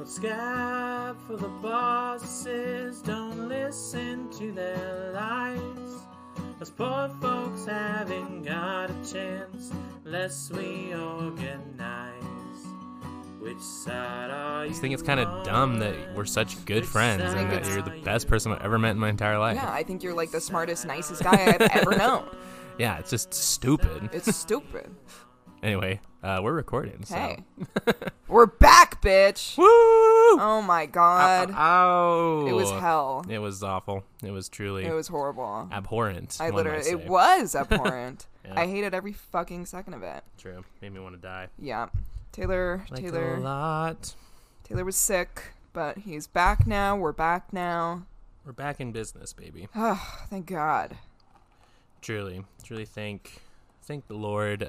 Don't scab for the bosses, don't listen to their lies. Us poor folks haven't got a chance unless we organize. Which side are you? I think it's kind of dumb that we're such good friends and that you're the best person I've ever met in my entire life. Yeah, I think you're like the smartest, nicest guy I've ever known. Yeah, it's just stupid. It's stupid. Anyway, we're recording. Hey, so. We're back, bitch. Woo! Oh my god. Ow. It was hell. It was awful. It was truly. It was horrible. Abhorrent. It was abhorrent. Yeah. I hated every fucking second of it. True. Made me want to die. Yeah. Tayler a lot. Tayler was sick, but he's back now. We're back now. We're back in business, baby. Oh, thank God. Truly thank the Lord,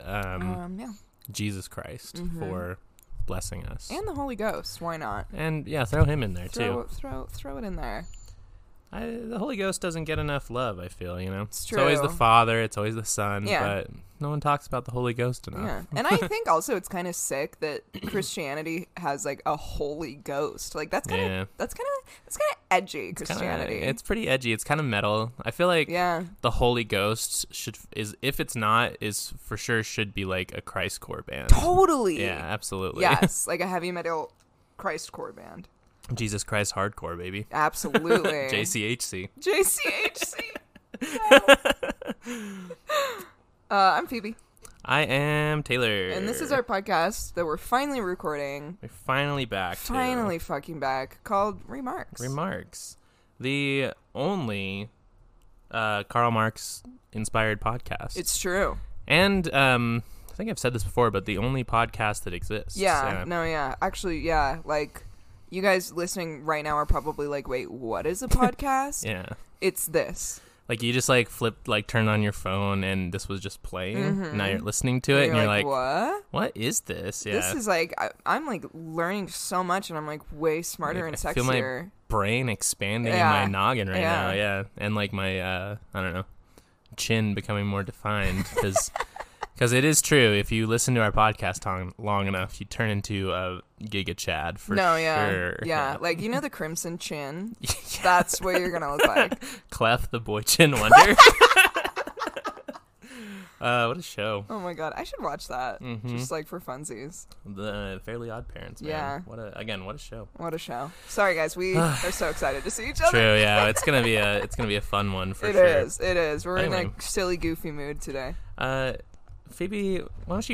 Jesus Christ, for blessing us. And the Holy Ghost, why not? And yeah, throw him in there too. Throw it in there. The Holy Ghost doesn't get enough love, I feel, you know? It's true. It's always the Father, it's always the Son, but no one talks about the Holy Ghost enough. Yeah. And I think also it's kind of sick that Christianity has, like, a Holy Ghost. Like, that's kind of edgy, Christianity. It's pretty edgy. It's kind of metal. I feel like the Holy Ghost should be, like, a Christ core band. Totally. Yeah, absolutely. Yes, like a heavy metal Christ core band. Jesus Christ hardcore, baby. Absolutely. JCHC. I'm Phoebe. I am Tayler. And this is our podcast that we're finally recording. We're finally back. Finally fucking back. Called Remarks. The only Karl Marx inspired podcast. It's true. And I think I've said this before, but the only podcast that exists. Yeah. No, yeah. Actually, yeah. Like... You guys listening right now are probably like, wait, what is a podcast? Yeah. It's this. Like, you just, like, flipped, like, turned on your phone, and this was just playing. Mm-hmm. Now you're listening to it, and you're like, what? What is this? Yeah. This is, like, I'm, like, learning so much, and I'm, like, way smarter and sexier. I feel my brain expanding in my noggin right now, And, like, my, I don't know, chin becoming more defined, because... Because it is true, if you listen to our podcast long enough, you turn into a Giga Chad for sure. Yeah, like, you know the crimson chin? Yeah. That's what you're going to look like. Clef the boy chin wonder. What a show. Oh, my God. I should watch that, just, like, for funsies. The Fairly Odd Parents, man. Yeah. What a show. What a show. Sorry, guys. We are so excited to see each other. True, yeah. It's going to be a fun one for sure. It is. We're in a silly, goofy mood today. Phoebe, why don't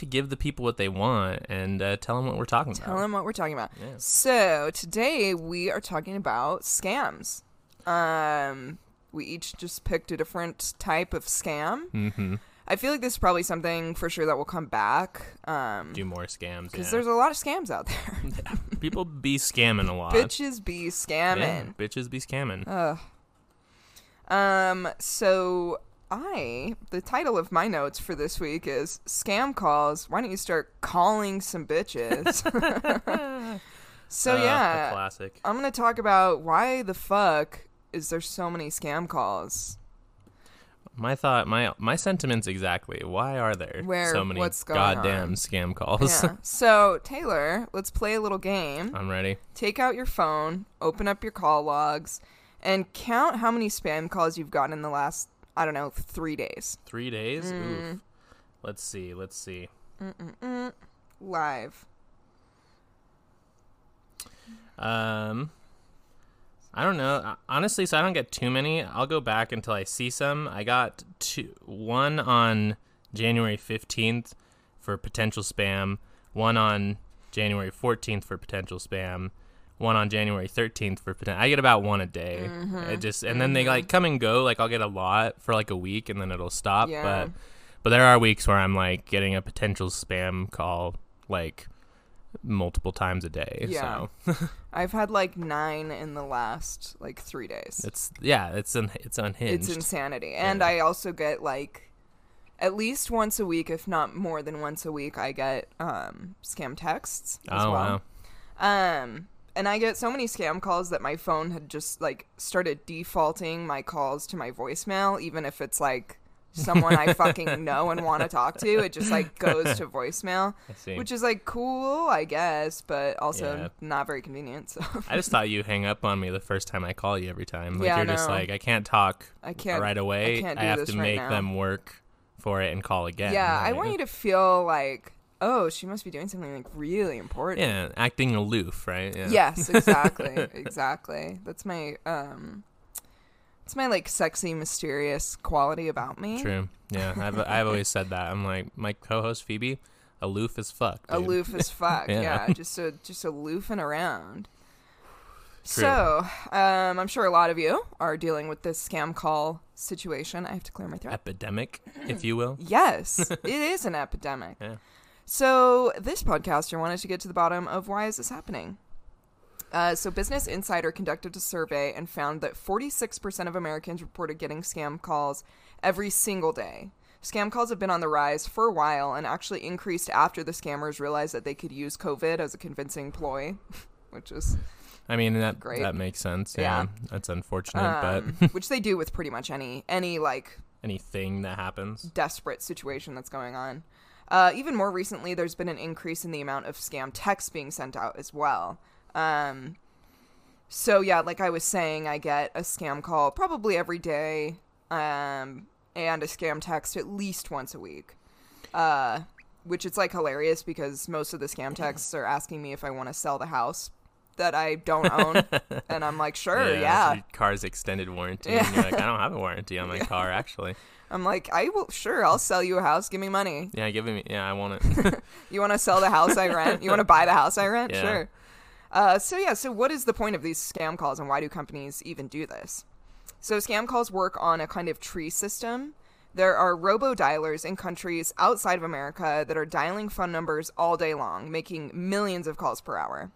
you give the people what they want and tell them what we're talking about. Yeah. So today we are talking about scams. We each just picked a different type of scam. I feel like this is probably something for sure that will come back. Do more scams. Because there's a lot of scams out there. People be scamming a lot. Bitches be scamming. Yeah, bitches be scamming. So... the title of my notes for this week is Scam Calls. Why don't you start calling some bitches? So yeah, classic. I'm going to talk about why the fuck is there so many scam calls? My sentiments exactly. Why are there so many goddamn scam calls? Yeah. So Tayler, let's play a little game. I'm ready. Take out your phone, open up your call logs, and count how many spam calls you've gotten in the last 3 days. 3 days? Oof. Let's see. Live. I don't know. Honestly, so I don't get too many. I'll go back until I see some. I got one on January 15th for potential spam, one on January 14th for potential spam, one on January 13th for potential. I get about one a day. It just and then they like come and go. Like I'll get a lot for like a week and then it'll stop. Yeah. But there are weeks where I'm like getting a potential spam call like multiple times a day. Yeah. So I've had like 9 in the last like 3 days. It's unhinged. It's insanity. And I also get like at least once a week, if not more than once a week, I get scam texts as well. Wow. And I get so many scam calls that my phone had just, like, started defaulting my calls to my voicemail, even if it's, like, someone I fucking know and want to talk to. It just like goes to voicemail, which is like cool, I guess, but also not very convenient. So I just thought you hang up on me the first time I call you every time. Like you're just like, I can't talk right away. I have to make them work for it and call again. Yeah, I want you to feel like, oh, she must be doing something like really important. Yeah, acting aloof, right? Yeah. Yes, exactly, exactly. It's my, like, sexy, mysterious quality about me. True. Yeah, I've always said that. I'm like, my co-host Phoebe, aloof as fuck, dude. Aloof as fuck, yeah. Just aloof and around. True. So, I'm sure a lot of you are dealing with this scam call situation. I have to clear my throat. Epidemic, if you will. Yes, it is an epidemic. Yeah. So, this podcaster wanted to get to the bottom of why is this happening? So Business Insider conducted a survey and found that 46% of Americans reported getting scam calls every single day. Scam calls have been on the rise for a while and actually increased after the scammers realized that they could use COVID as a convincing ploy, which is great. That makes sense. Yeah. That's unfortunate, but which they do with pretty much anything that happens. Desperate situation that's going on. Even more recently, there's been an increase in the amount of scam texts being sent out as well. So yeah, like I was saying, I get a scam call probably every day, and a scam text at least once a week, which it's like hilarious because most of the scam texts are asking me if I want to sell the house that I don't own. And I'm like, sure. Yeah. Your car's extended warranty. Yeah. And you're like, I don't have a warranty on my car actually. I'm like, I will. Sure, I'll sell you a house. Give me money. Yeah. I want it. You want to sell the house I rent? You want to buy the house I rent? Yeah. Sure. So what is the point of these scam calls and why do companies even do this? So scam calls work on a kind of tree system. There are robo-dialers in countries outside of America that are dialing phone numbers all day long, making millions of calls per hour.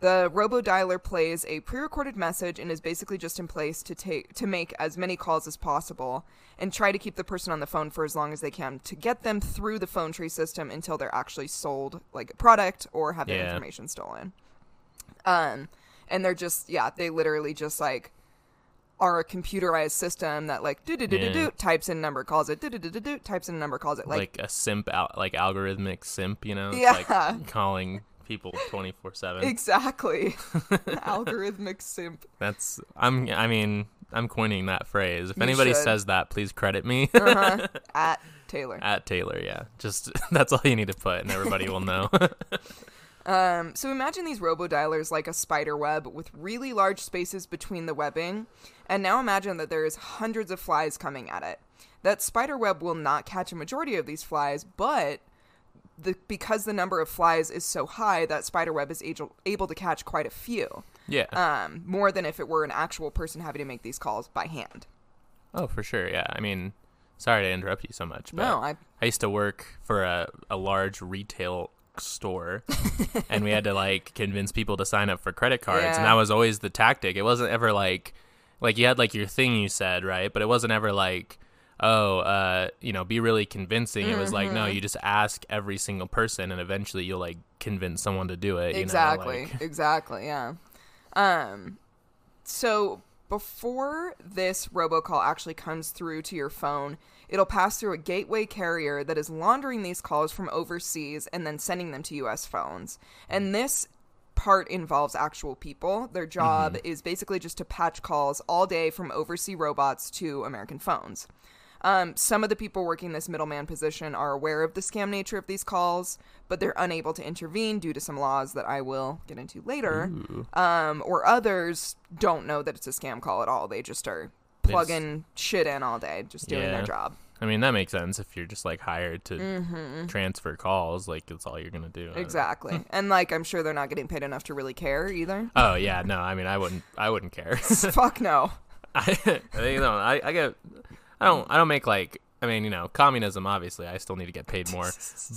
The robo-dialer plays a pre-recorded message and is basically just in place to make as many calls as possible and try to keep the person on the phone for as long as they can to get them through the phone tree system until they're actually sold like a product or have their information stolen. And they're just, they literally just, like, are a computerized system that, like, do-do-do-do-do, types in number, calls it, do-do-do-do-do, types in number, calls it. Like a simp, like algorithmic simp, you know? Yeah. It's like calling people 24/7. Exactly. Algorithmic simp. That's, I'm coining that phrase. If anybody says that, please credit me. Uh-huh. At Tayler. At Tayler, yeah. Just, that's all you need to put, and everybody will know. So imagine these robo-dialers like a spider web with really large spaces between the webbing, and now imagine that there is hundreds of flies coming at it. That spider web will not catch a majority of these flies, but because the number of flies is so high, that spider web is able to catch quite a few. Yeah. More than if it were an actual person having to make these calls by hand. Oh, for sure, yeah. Sorry to interrupt you so much, but no, I used to work for a large retail store and we had to like convince people to sign up for credit cards and that was always the tactic. It wasn't ever like you had like your thing you said, right? But it wasn't ever like, oh, be really convincing. Mm-hmm. It was like, no, you just ask every single person and eventually you'll like convince someone to do it. Exactly. Exactly. Yeah. So before this robocall actually comes through to your phone, it'll pass through a gateway carrier that is laundering these calls from overseas and then sending them to U.S. phones. And this part involves actual people. Their job is basically just to patch calls all day from overseas robots to American phones. Some of the people working this middleman position are aware of the scam nature of these calls, but they're unable to intervene due to some laws that I will get into later. Or others don't know that it's a scam call at all. They just are plugging shit in all day, just doing their job. That makes sense if you're just like hired to transfer calls, like it's all you're gonna do. Exactly. And like I'm sure they're not getting paid enough to really care either. Oh yeah, no, I wouldn't care. Fuck no. I don't make like communism, obviously I still need to get paid more,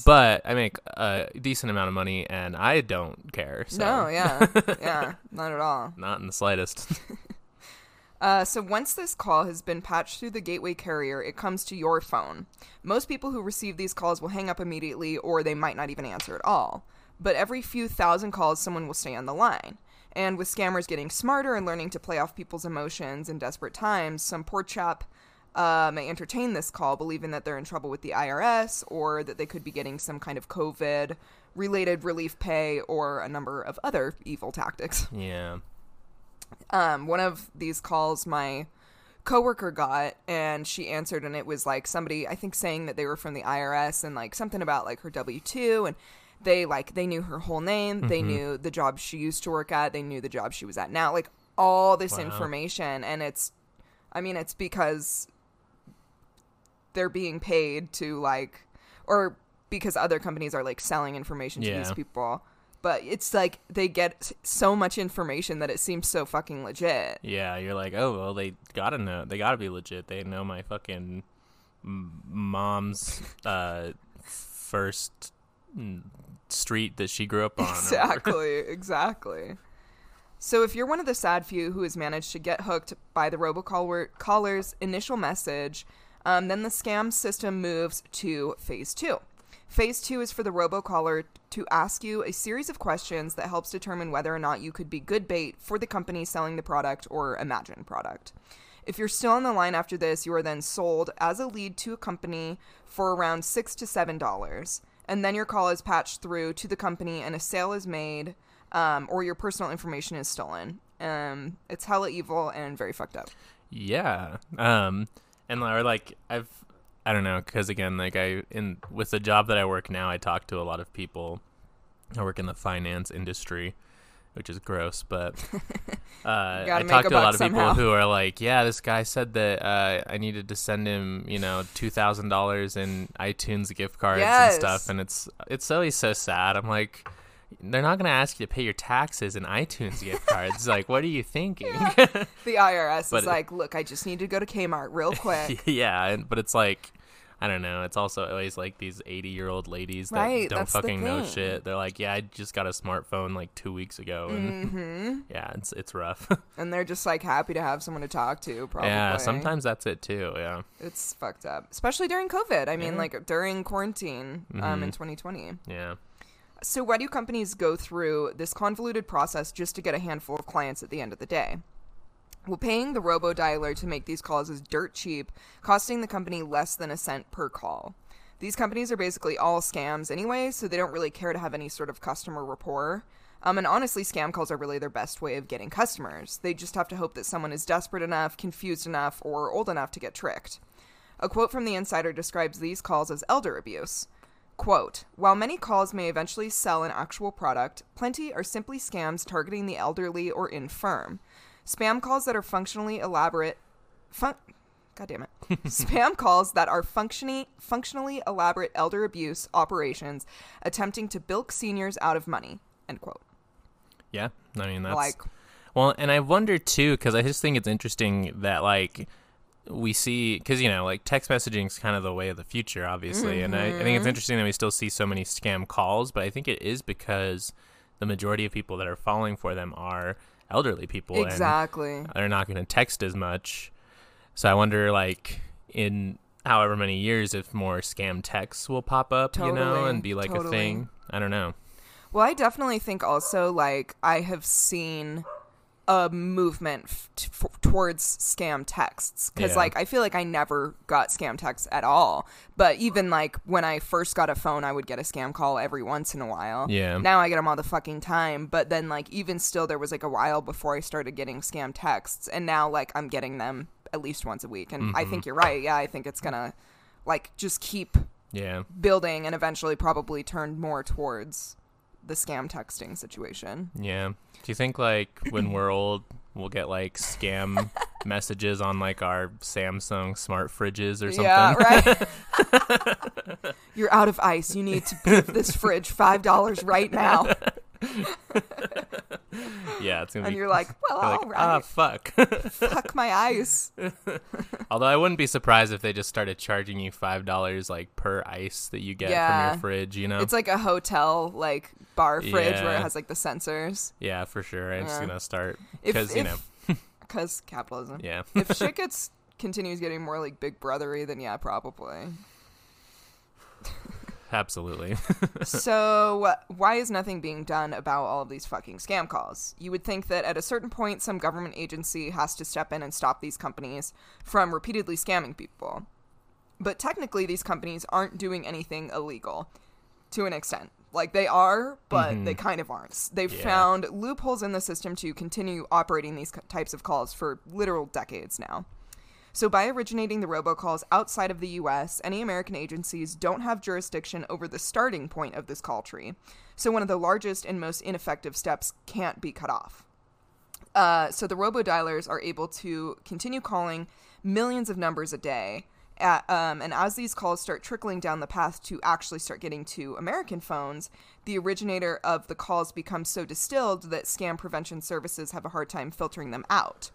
but I make a decent amount of money and I don't care. So. No, yeah. Yeah. Not at all. Not in the slightest. So once this call has been patched through the gateway carrier, it comes to your phone. Most people who receive these calls will hang up immediately, or they might not even answer at all. But every few thousand calls, someone will stay on the line. And with scammers getting smarter and learning to play off people's emotions in desperate times, some poor chap may entertain this call believing that they're in trouble with the IRS or that they could be getting some kind of COVID-related relief pay or a number of other evil tactics. Yeah. One of these calls my coworker got, and she answered, and it was like somebody, I think, saying that they were from the IRS and like something about like her W-2, and they knew her whole name. Mm-hmm. They knew the job she used to work at. They knew the job she was at now, like all this information. And it's because they're being paid to like, or because other companies are like selling information to these people. But it's like they get so much information that it seems so fucking legit. Yeah, you're like, oh, well, they gotta know. They gotta be legit. They know my fucking mom's first street that she grew up on. Exactly. So if you're one of the sad few who has managed to get hooked by the robocaller's initial message, then the scam system moves to phase two. Phase two is for the robocaller to ask you a series of questions that helps determine whether or not you could be good bait for the company selling the product or imagined product. If you're still on the line after this, you are then sold as a lead to a company for around $6 to $7. And then your call is patched through to the company and a sale is made, or your personal information is stolen. It's hella evil and very fucked up. Yeah. I don't know, because again, like with the job that I work now, I talk to a lot of people. I work in the finance industry, which is gross, but I talk to a lot of people who are like, yeah, this guy said that I needed to send him, $2,000 in iTunes gift cards and stuff, and it's always so sad. I'm like, they're not going to ask you to pay your taxes in iTunes gift cards. Like, what are you thinking? Yeah. The IRS is like, look, I just need to go to Kmart real quick. Yeah, but it's like, I don't know. It's also always like these 80-year-old ladies that don't fucking know shit. They're like, yeah, I just got a smartphone like 2 weeks ago. And yeah, it's rough. And they're just like happy to have someone to talk to, probably. Yeah, sometimes that's it too, yeah. It's fucked up. Especially during COVID. I mean, like during quarantine in 2020. Yeah. So why do companies go through this convoluted process just to get a handful of clients at the end of the day? Well, paying the robo-dialer to make these calls is dirt cheap, costing the company less than a cent per call. These companies are basically all scams anyway, so they don't really care to have any sort of customer rapport. And honestly, scam calls are really their best way of getting customers. They just have to hope that someone is desperate enough, confused enough, or old enough to get tricked. A quote from The Insider describes these calls as elder abuse. Quote, while many calls may eventually sell an actual product, plenty are simply scams targeting the elderly or infirm. Spam calls that are functionally elaborate... Spam calls that are functionally elaborate elder abuse operations attempting to bilk seniors out of money. End quote. Yeah, I mean, that's... Like, well, and I wonder, too, because I just think it's interesting that, like... we see, because, like text messaging is kind of the way of the future, obviously. Mm-hmm. And I think it's interesting that we still see so many scam calls, but I think it is because the majority of people that are falling for them are elderly people. Exactly. And they're not going to text as much. So I wonder, like, in however many years, if more scam texts will pop up, and be like a thing. I don't know. Well, I definitely think also, like, I have seen a movement towards scam texts because like I feel like I never got scam texts at all, but even like when I first got a phone I would get a scam call every once in a while. Now I get them all the fucking time, but then like even still there was like a while before I started getting scam texts, and now like I'm getting them at least once a week, and I think you're right. I think it's gonna like just keep building and eventually probably turn more towards the scam texting situation. Yeah. Do you think like when we're old we'll get like scam messages on like our Samsung smart fridges or something? Yeah, right. You're out of ice. You need to give this fridge $5 right now. Yeah, it's gonna be. And you're like, well, all like, right. Ah, fuck. Fuck my ice. Although I wouldn't be surprised if they just started charging you $5 like per ice that you get from your fridge. It's like a hotel like bar fridge where it has like the sensors. Yeah, for sure. I'm just gonna start because because capitalism. Yeah. If shit continues getting more like Big Brothery, then yeah, probably. Absolutely. So why is nothing being done about all of these fucking scam calls? You would think that at a certain point, some government agency has to step in and stop these companies from repeatedly scamming people. But technically, these companies aren't doing anything illegal to an extent. Like, they are, but they kind of aren't. They've found loopholes in the system to continue operating these types of calls for literal decades now. So by originating the robocalls outside of the U.S., any American agencies don't have jurisdiction over the starting point of this call tree. So one of the largest and most ineffective steps can't be cut off. So the robodialers are able to continue calling millions of numbers a day. And as these calls start trickling down the path to actually start getting to American phones, the originator of the calls becomes so distilled that scam prevention services have a hard time filtering them out.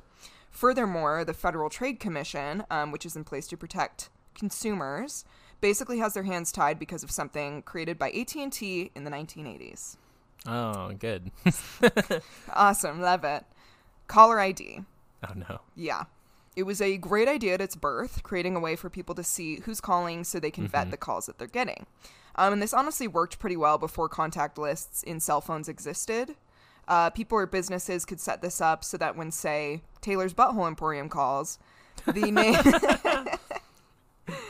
Furthermore, the Federal Trade Commission, which is in place to protect consumers, basically has their hands tied because of something created by AT&T in the 1980s. Oh, good. Awesome. Love it. Caller ID. Oh, no. Yeah. It was a great idea at its birth, creating a way for people to see who's calling so they can vet the calls that they're getting. And this honestly worked pretty well before contact lists in cell phones existed. People or businesses could set this up so that when, say, Taylor's Butthole Emporium calls, the name...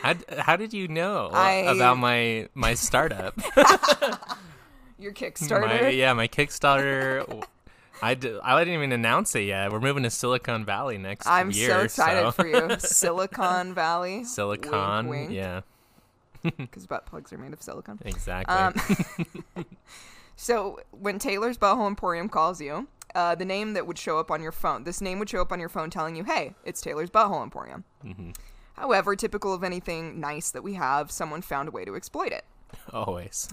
How did you know about my startup? Your Kickstarter? My Kickstarter... I didn't even announce it yet. We're moving to Silicon Valley next year. I'm so excited for you. Silicon Valley. Silicon, wink, wink. Yeah. Because butt plugs are made of silicon. Exactly. So when Taylor's Butthole Emporium calls you, the name that would show up on your phone, this name would show up on your phone telling you, hey, it's Taylor's Butthole Emporium. Mm-hmm. However, typical of anything nice that we have, someone found a way to exploit it. Always.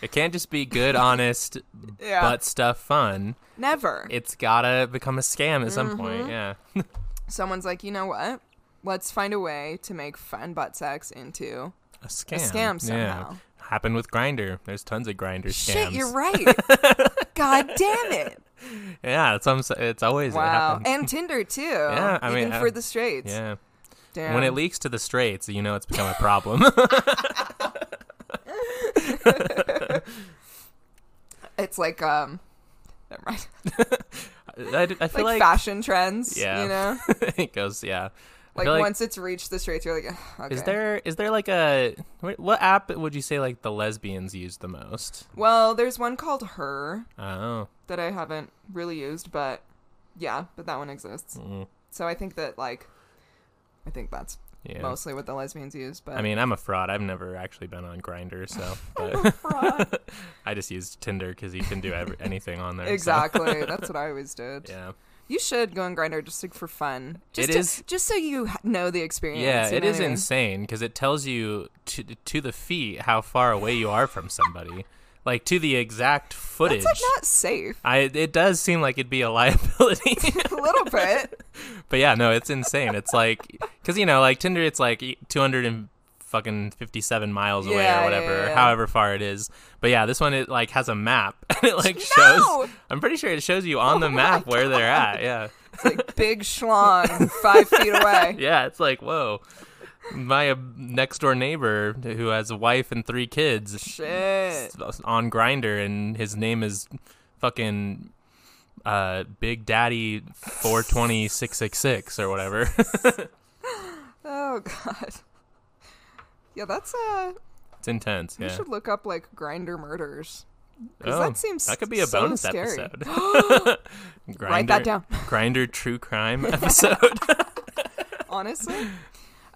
It can't just be good, honest, butt stuff fun. Never. It's gotta become a scam at some point, Someone's like, you know what? Let's find a way to make fun butt sex into a scam somehow. Yeah. Happened with Grindr. There's tons of Grindr scams. Shit, you're right. God damn it. Yeah, it's always it happens. And Tinder, too. Yeah, I mean. Even for the straights. Yeah. Damn. When it leaks to the straights, you know it's become a problem. It's like never mind. I feel like fashion trends. Yeah, you know, it goes. Yeah, like once it's reached the straights, you're like, okay. Is there like a what app would you say like the lesbians use the most? Well, there's one called Her. Oh, that I haven't really used, but that one exists. Mm. So I think that that's. Yeah. Mostly what the lesbians use, but I mean, I'm a fraud. I've never actually been on Grindr, so I'm a fraud. I just used Tinder because you can do anything on there. Exactly, so. That's what I always did. Yeah, you should go on Grindr just like for fun. Just so you know the experience. Yeah, you know it is insane because it tells you to the feet how far away you are from somebody. Like, to the exact footage. That's, not safe. It does seem like it'd be a liability. A little bit. But, yeah, no, it's insane. It's like, because, you know, like, Tinder, it's like 257 miles away or whatever, however far it is. But, yeah, this one, it, like, has a map. And it, like, shows. I'm pretty sure it shows you on the map where they're at, yeah. It's like, big schlong, 5 feet away. Yeah, it's like, whoa. My next-door neighbor, who has a wife and 3 kids, shit, on Grindr, and his name is fucking Big Daddy 420-666 or whatever. Oh, God. Yeah, that's it's intense, yeah. You should look up, like, Grindr murders. Because that seems that could be a bonus scary. Episode. Grindr, write that down. Grindr True Crime episode. Honestly?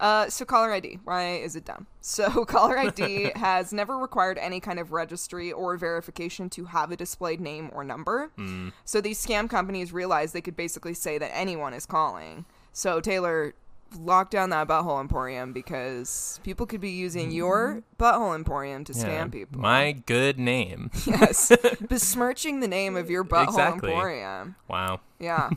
So caller ID, why is it dumb? So caller ID has never required any kind of registry or verification to have a displayed name or number. Mm. So these scam companies realized they could basically say that anyone is calling. So Taylor, lock down that Butthole Emporium because people could be using your Butthole Emporium to scam people. My good name. Yes. Besmirching the name of your Butthole Emporium. Wow. Yeah.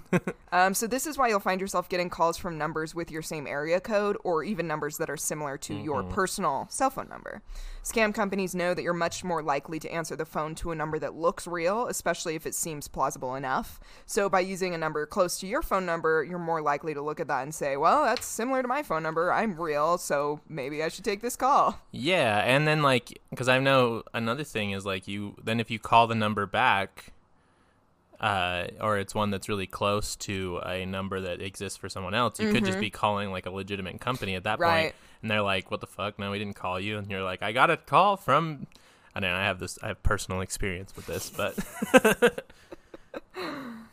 So this is why you'll find yourself getting calls from numbers with your same area code or even numbers that are similar to your personal cell phone number. Scam companies know that you're much more likely to answer the phone to a number that looks real, especially if it seems plausible enough. So by using a number close to your phone number, you're more likely to look at that and say, well, that's similar to my phone number. I'm real, so maybe I should take this call. Yeah, and then, like, because I know another thing is, like, you then if you call the number back... or it's one that's really close to a number that exists for someone else, you could just be calling, like, a legitimate company at that point. And they're like, what the fuck? No, we didn't call you. And you're like, I got a call from... I don't know, I have personal experience with this, but...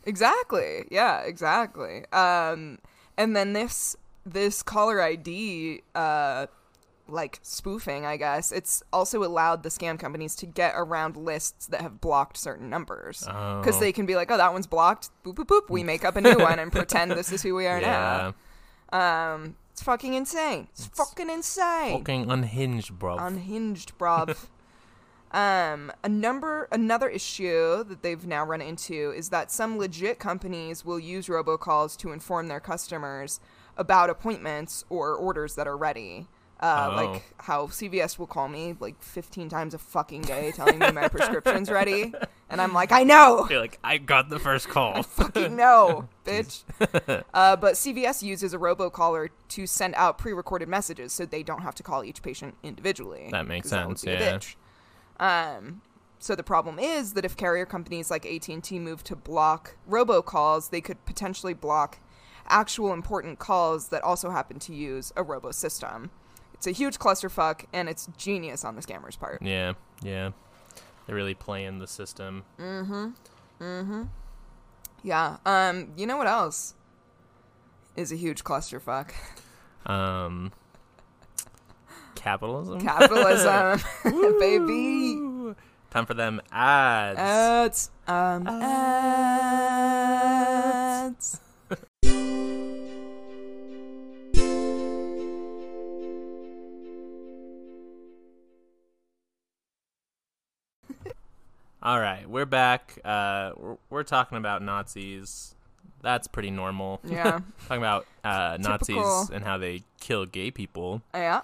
Exactly. Yeah, exactly. And then this caller ID... like spoofing, I guess, it's also allowed the scam companies to get around lists that have blocked certain numbers, because they can be like, oh, that one's blocked, boop boop boop, we make up a new one and pretend this is who we are now. It's fucking insane. It's fucking insane. Fucking unhinged bruv. Another issue that they've now run into is that some legit companies will use robocalls to inform their customers about appointments or orders that are ready. Like how CVS will call me like 15 times a fucking day telling me my prescription's ready. And I'm like, I know. You're like, I got the first call. I fucking know, bitch. But CVS uses a robocaller to send out pre-recorded messages so they don't have to call each patient individually. That makes sense, that would be a bitch. So the problem is that if carrier companies like AT&T move to block robocalls, they could potentially block actual important calls that also happen to use a robo system. It's a huge clusterfuck, and it's genius on the scammers' part. Yeah, yeah. They're really playing the system. Yeah. You know what else is a huge clusterfuck? Capitalism? Capitalism. Baby. Time for them ads. Ads. All right, we're back. We're talking about Nazis. That's pretty normal. Yeah. Talking about Nazis and how they kill gay people. Yeah.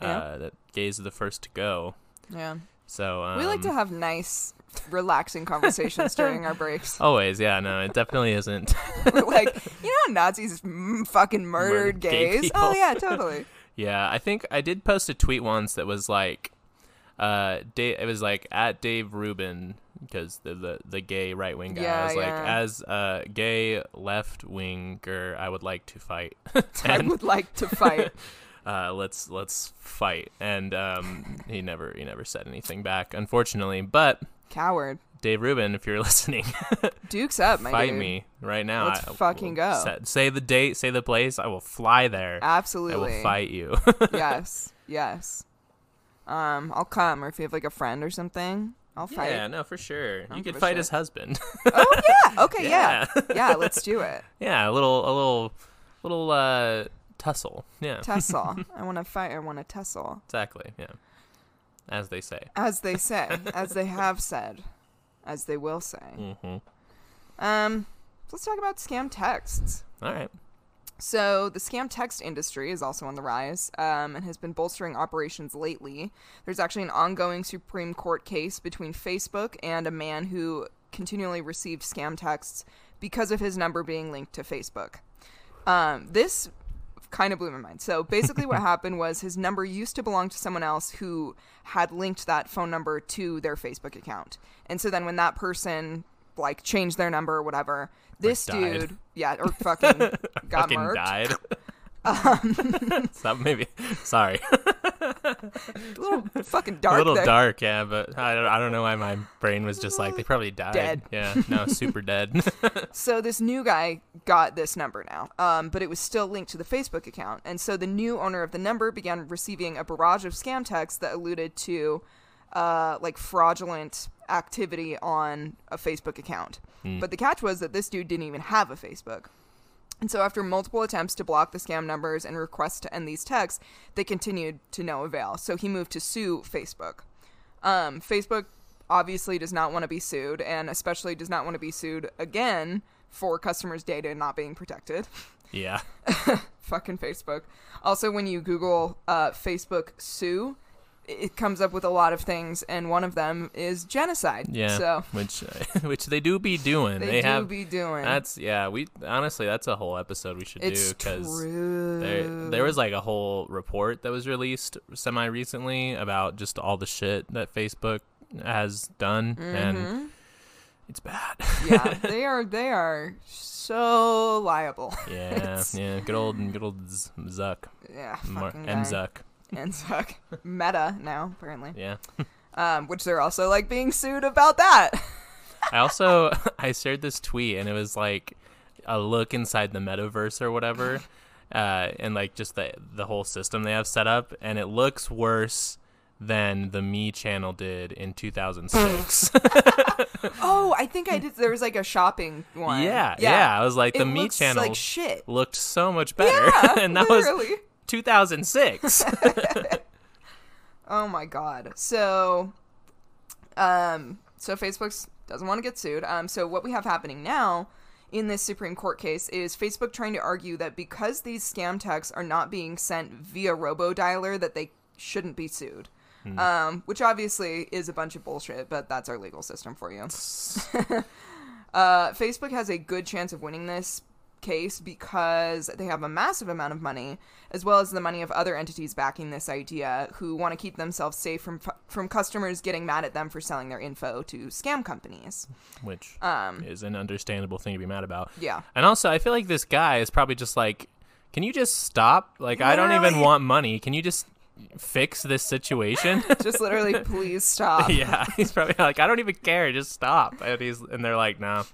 That gays are the first to go. Yeah. So we like to have nice, relaxing conversations during our breaks. Always, yeah. No, it definitely isn't. We're like, you know how Nazis fucking murdered gays? Gay people. Oh, yeah, totally. Yeah, I think I did post a tweet once that was like, Dave, it was like at Dave Rubin, because the gay right wing guy. Yeah, I was like, as a gay left winger, I would like to fight. I would like to fight. Let's fight. And he never said anything back, unfortunately. But coward, Dave Rubin, if you're listening, Duke's up, my fight dude. Me right now. Let's fucking go. Say the date, say the place. I will fly there. Absolutely, I will fight you. Yes. I'll come, or if you have like a friend or something, I'll fight. Yeah, no, for sure. You could fight his husband. Oh yeah, okay, yeah. Yeah, let's do it. Yeah, a little tussle. Yeah. Tussle. I want to fight. I want to tussle. Exactly. Yeah. As they say. As they say. As they have said. As they will say. Mm-hmm. Let's talk about scam texts. All right. So the scam text industry is also on the rise and has been bolstering operations lately. There's actually an ongoing Supreme Court case between Facebook and a man who continually received scam texts because of his number being linked to Facebook. This kind of blew my mind. So basically what happened was his number used to belong to someone else who had linked that phone number to their Facebook account. And so then when that person... like change their number or whatever. This dude, yeah, or fucking got fucking murked. Died. Stop, maybe. Sorry. A little fucking dark. A little there. Dark, yeah. But I don't know why my brain was just like they probably died. Dead. Yeah, no, super dead. So this new guy got this number now, but it was still linked to the Facebook account, and so the new owner of the number began receiving a barrage of scam texts that alluded to, like fraudulent activity on a Facebook account. But the catch was that this dude didn't even have a Facebook. And so after multiple attempts to block the scam numbers and requests to end these texts, they continued to no avail. So he moved to sue Facebook. Facebook obviously does not want to be sued, and especially does not want to be sued again for customers' data not being protected. Yeah. Fucking Facebook. Also, when you Google Facebook sue, it comes up with a lot of things, and one of them is genocide. Yeah, so. which they do be doing. They do be doing. That's We honestly, that's a whole episode we should do, because there was like a whole report that was released semi recently about just all the shit that Facebook has done, and it's bad. Yeah, they are so liable. Yeah, yeah. Good old Zuck. Yeah, fucking M Zuck. And suck. Meta now, apparently. Yeah. Which they're also like being sued about that. I shared this tweet, and it was like a look inside the metaverse or whatever, and like just the whole system they have set up, and it looks worse than the Me channel did in 2006. Oh, I think I did. There was like a shopping one. Yeah. I was like, the Me channel like shit. Looked so much better. Yeah, and that literally. Was 2006. Oh my god. So Facebook doesn't want to get sued. So what we have happening now in this Supreme Court case is Facebook trying to argue that because these scam texts are not being sent via RoboDialer, that they shouldn't be sued. Which obviously is a bunch of bullshit, but that's our legal system for you. Facebook has a good chance of winning this case because they have a massive amount of money, as well as the money of other entities backing this idea, who want to keep themselves safe from customers getting mad at them for selling their info to scam companies, which is an understandable thing to be mad about. Yeah. And also, I feel like this guy is probably just like, can you just stop? Like, literally. I don't even want money. Can you just fix this situation? Just literally, please stop. Yeah, he's probably like, I don't even care, just stop. And they're like, no,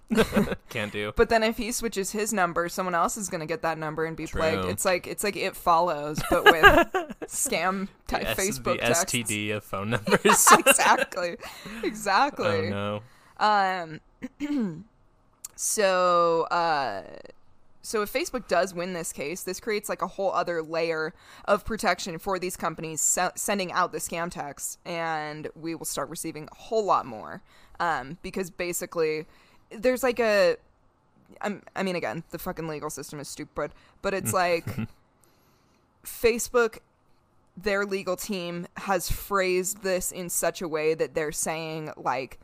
can't do. But then if he switches his number, someone else is going to get that number and be plagued. It's like It Follows, but with scam type Facebook texts. The STD of phone numbers. Yeah, exactly. Oh no. So if Facebook does win this case, this creates like a whole other layer of protection for these companies sending out the scam texts, and we will start receiving a whole lot more because basically there's like I mean, again, the fucking legal system is stupid, but it's like Facebook, their legal team has phrased this in such a way that they're saying like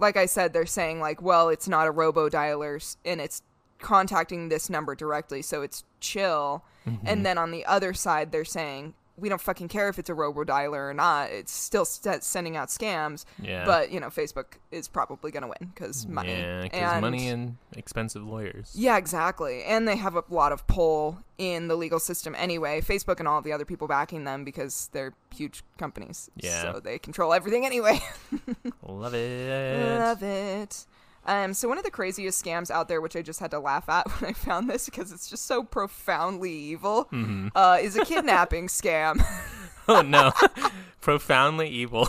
I said, they're saying like, well, it's not a robo-dialer and it's contacting this number directly, so it's chill. And then on the other side, they're saying we don't fucking care if it's a robo-dialer or not, it's still sending out scams. Yeah. But you know, Facebook is probably gonna win because money. Yeah, because money and expensive lawyers. Yeah, exactly. And they have a lot of pull in the legal system anyway, Facebook and all the other people backing them, because they're huge companies. Yeah, so they control everything anyway. love it. So one of the craziest scams out there, which I just had to laugh at when I found this because it's just so profoundly evil, is a kidnapping scam. Oh, no. Profoundly evil.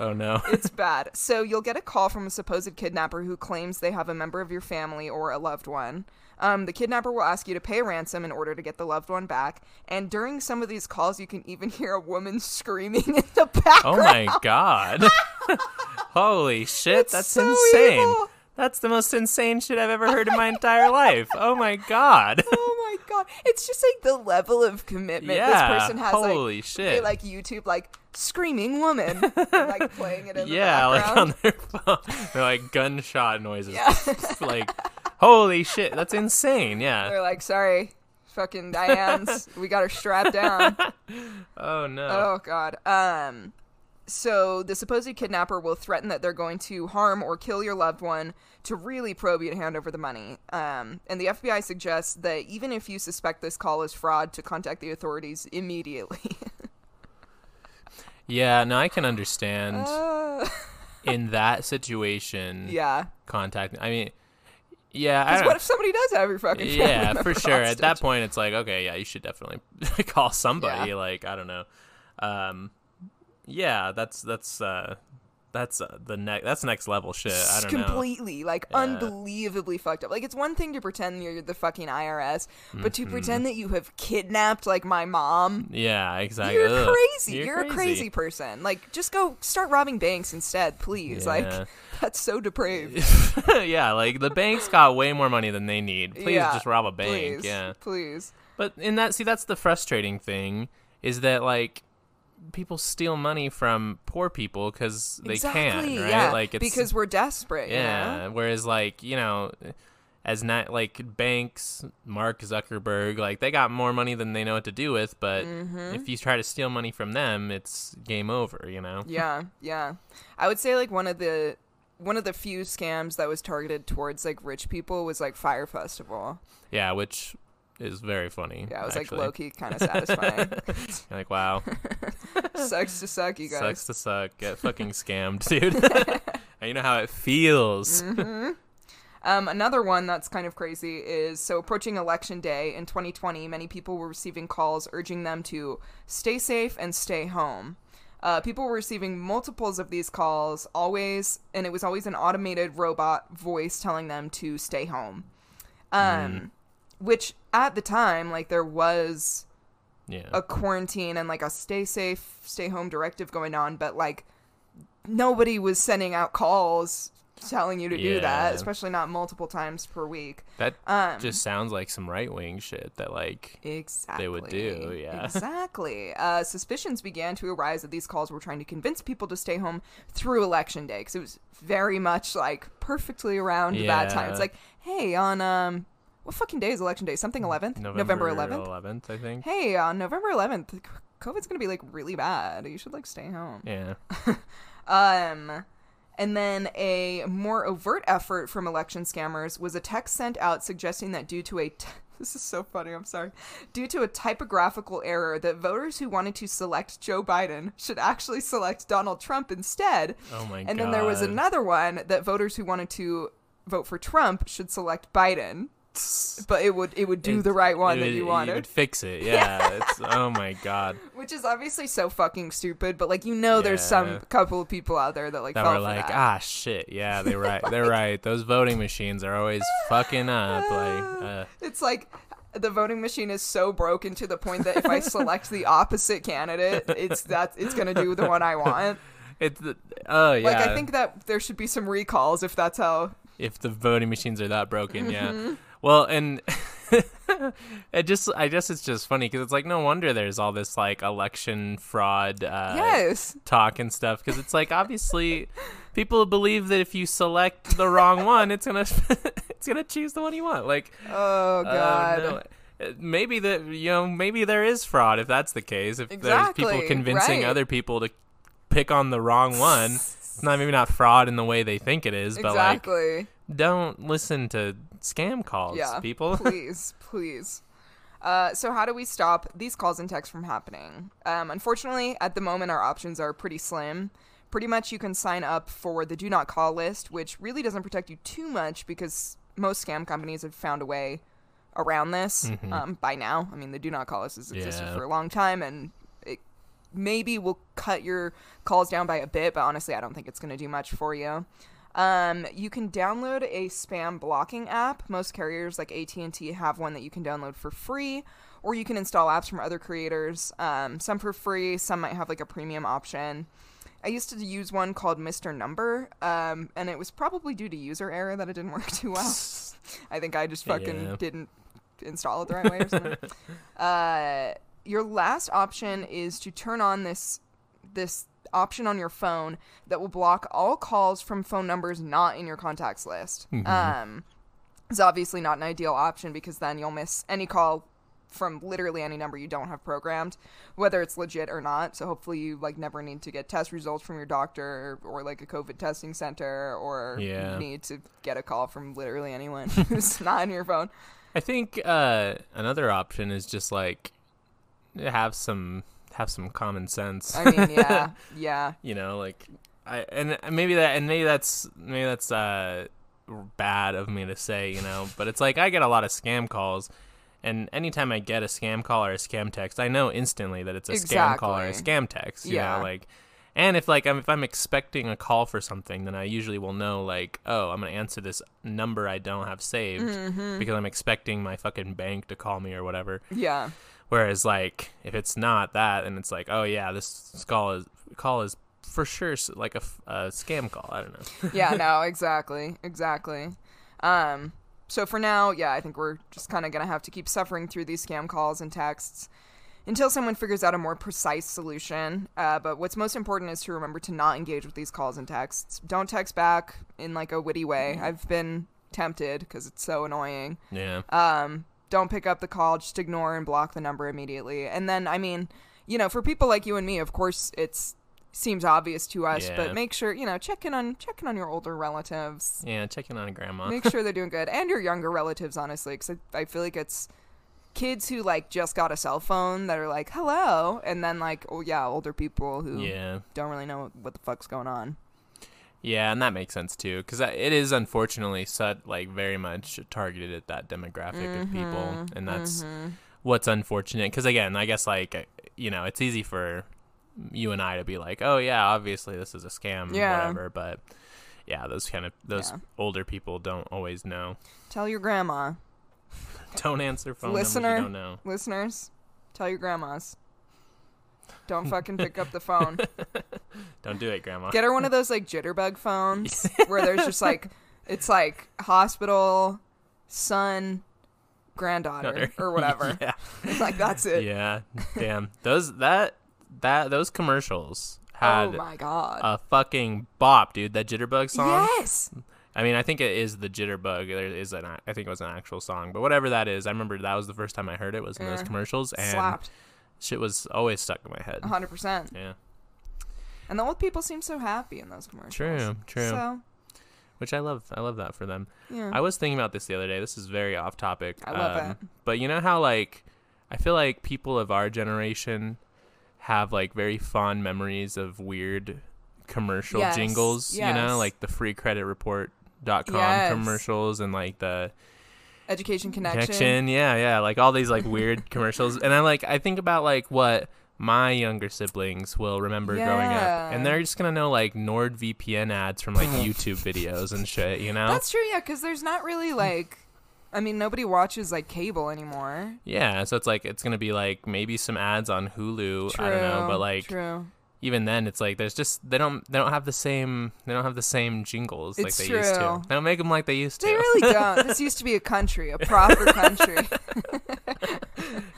Oh, no. It's bad. So you'll get a call from a supposed kidnapper who claims they have a member of your family or a loved one. The kidnapper will ask you to pay ransom in order to get the loved one back. And during some of these calls, you can even hear a woman screaming in the background. Oh, my God. Holy shit. That's so insane. Evil. That's the most insane shit I've ever heard in my entire life. Oh, my God. Oh, my God. It's just, like, the level of commitment this person has. Holy shit. They, like, YouTube, like, screaming woman, and, like, playing it in the background. Yeah, like, on their phone. They're, like, gunshot noises. Yeah. Like, holy shit. That's insane. Yeah. They're like, sorry, fucking Diane's. We got her strapped down. Oh, no. Oh, God. So the supposed kidnapper will threaten that they're going to harm or kill your loved one to really probe you to hand over the money. And the FBI suggests that even if you suspect this call is fraud, to contact the authorities immediately. Yeah, no, I can understand. In that situation, yeah, contact. I mean, yeah. Because what if somebody does have your fucking family member for sure. Hostage? At that point, it's like, okay, yeah, you should definitely call somebody. Yeah. Like, I don't know. Yeah, that's That's next level shit. I don't know. Completely, like, unbelievably fucked up. Like, it's one thing to pretend you're the fucking IRS, but to pretend that you have kidnapped, like, my mom. Yeah, exactly. You're crazy. You're a crazy person. Like, just go start robbing banks instead, please. Yeah. Like, that's so depraved. Yeah, like, the banks got way more money than they need. Please just rob a bank. Please, yeah, please. But in that, see, that's the frustrating thing, is that, like, people steal money from poor people because they can, right? Yeah, like, it's because we're desperate. Yeah. You know? Whereas, like, you know, as not like banks, Mark Zuckerberg, like, they got more money than they know what to do with. But if you try to steal money from them, it's game over. You know? Yeah, yeah. I would say, like, one of the few scams that was targeted towards, like, rich people was, like, Fyre Festival. Yeah, which is very funny. Yeah, it was actually, like, low-key kind of satisfying. You're like, wow. Sucks to suck, you guys. Sucks to suck. Get fucking scammed, dude. And you know how it feels. Another one that's kind of crazy is, so approaching Election Day in 2020, many people were receiving calls urging them to stay safe and stay home. People were receiving multiples of these calls always, and it was always an automated robot voice telling them to stay home. Which at the time, like, there was a quarantine and, like, a stay safe, stay home directive going on, but, like, nobody was sending out calls telling you to do that, especially not multiple times per week. That just sounds like some right-wing shit that, like, they would do. Yeah, exactly. Suspicions began to arise that these calls were trying to convince people to stay home through Election Day, because it was very much, like, perfectly around that time. It's like, hey, on what fucking day is Election Day? Something 11th? November 11th? 11th, I think. Hey, on November 11th, COVID's going to be, like, really bad. You should, like, stay home. Yeah. And then a more overt effort from election scammers was a text sent out suggesting that due to a... This is so funny. I'm sorry. Due to a typographical error, that voters who wanted to select Joe Biden should actually select Donald Trump instead. Oh, my God. And then there was another one that voters who wanted to vote for Trump should select Biden. But it would do the right one that you wanted. It would fix it, yeah. It's, oh my God. Which is obviously so fucking stupid, but, like, you know, there's some couple of people out there that, like, that were like, ah, shit, yeah, they're right. Like, they're right. Those voting machines are always fucking up. Like, it's like the voting machine is so broken to the point that if I select the opposite candidate, it's gonna do the one I want. It's yeah. Like, I think that there should be some recalls if that's how. If the voting machines are that broken, yeah. Well, and I guess it's just funny because it's like, no wonder there's all this, like, election fraud talk and stuff, because it's like, obviously people believe that if you select the wrong one, it's gonna choose the one you want. Like, oh God. No. Maybe there is fraud if that's the case. If there's people convincing other people to pick on the wrong one, it's not fraud in the way they think it is, but like, don't listen to scam calls, people. please. So how do we stop these calls and texts from happening? Unfortunately, at the moment, our options are pretty slim. Pretty much you can sign up for the do not call list, which really doesn't protect you too much because most scam companies have found a way around this by now. I mean, the do not call list has existed for a long time, and it maybe will cut your calls down by a bit, but honestly, I don't think it's going to do much for you. You can download a spam blocking app. Most carriers like AT&T have one that you can download for free, or you can install apps from other creators, some for free, some might have, like, a premium option. I used to use one called Mr. Number, and it was probably due to user error that it didn't work too well. I think I just fucking didn't install it the right way or something. Your last option is to turn on this option on your phone that will block all calls from phone numbers not in your contacts list. It's obviously not an ideal option because then you'll miss any call from literally any number you don't have programmed, whether it's legit or not. So hopefully you, like, never need to get test results from your doctor or, like, a COVID testing center, or need to get a call from literally anyone who's not on your phone. I think another option is just, like, have some common sense. I mean, yeah. You know, like, maybe that's bad of me to say, you know, but it's like, I get a lot of scam calls, and anytime I get a scam call or a scam text, I know instantly that it's a scam call or a scam text. You know, like, And if I'm expecting a call for something, then I usually will know, like, oh, I'm going to answer this number I don't have saved because I'm expecting my fucking bank to call me or whatever. Yeah. Whereas, like, if it's not that, and it's like, oh, yeah, this call is for sure like a scam call. I don't know. Yeah, no, exactly. So for now, yeah, I think we're just kind of going to have to keep suffering through these scam calls and texts until someone figures out a more precise solution. But what's most important is to remember to not engage with these calls and texts. Don't text back in like a witty way. I've been tempted because it's so annoying. Yeah. Don't pick up the call. Just ignore and block the number immediately. And then, I mean, you know, for people like you and me, of course, it's seems obvious to us, yeah. But make sure, you know, check in on your older relatives. Yeah, check in on grandma. Make sure they're doing good. And your younger relatives, honestly, because I feel like it's kids who, like, just got a cell phone that are like, hello, and then, like, oh, yeah, older people who don't really know what the fuck's going on. Yeah, and that makes sense, too, because it is, unfortunately, like, very much targeted at that demographic of people, and that's what's unfortunate, because, again, I guess, like, you know, it's easy for you and I to be like, oh, yeah, obviously this is a scam, whatever, but, yeah, those older people don't always know. Tell your grandma. Don't answer phone numbers you don't know. Listeners, tell your grandmas. Don't fucking pick up the phone. Don't do it, grandma. Get her one of those, like, jitterbug phones where there's just, like, it's, like, hospital, son, granddaughter, or whatever. Yeah. Like, that's it. Yeah. Damn. Those commercials had, oh my God, a fucking bop, dude. That jitterbug song. Yes. I mean, I think it is the Jitterbug. I think it was an actual song, but whatever that is, I remember that was the first time I heard it was in those commercials, and slapped. Shit was always stuck in my head. 100%. Yeah. And the old people seem so happy in those commercials. True. So, which I love. I love that for them. Yeah. I was thinking about this the other day. This is very off topic. I love it. But you know how, like, I feel like people of our generation have, like, very fond memories of weird commercial jingles, you know, like the freecreditreport.com commercials and, like, the Education Connection. Yeah, like all these, like, weird commercials. And I think about, like, what my younger siblings will remember growing up, and they're just gonna know, like, NordVPN ads from, like, YouTube videos and shit, you know? That's true, yeah, because there's not really, like, I mean, nobody watches, like, cable anymore. Yeah, so it's like it's gonna be, like, maybe some ads on Hulu. True, I don't know, but, like, even then, it's like there's just they don't have the same jingles it's like they used to. They don't make them like they used to. They really don't. This used to be a country, a proper country.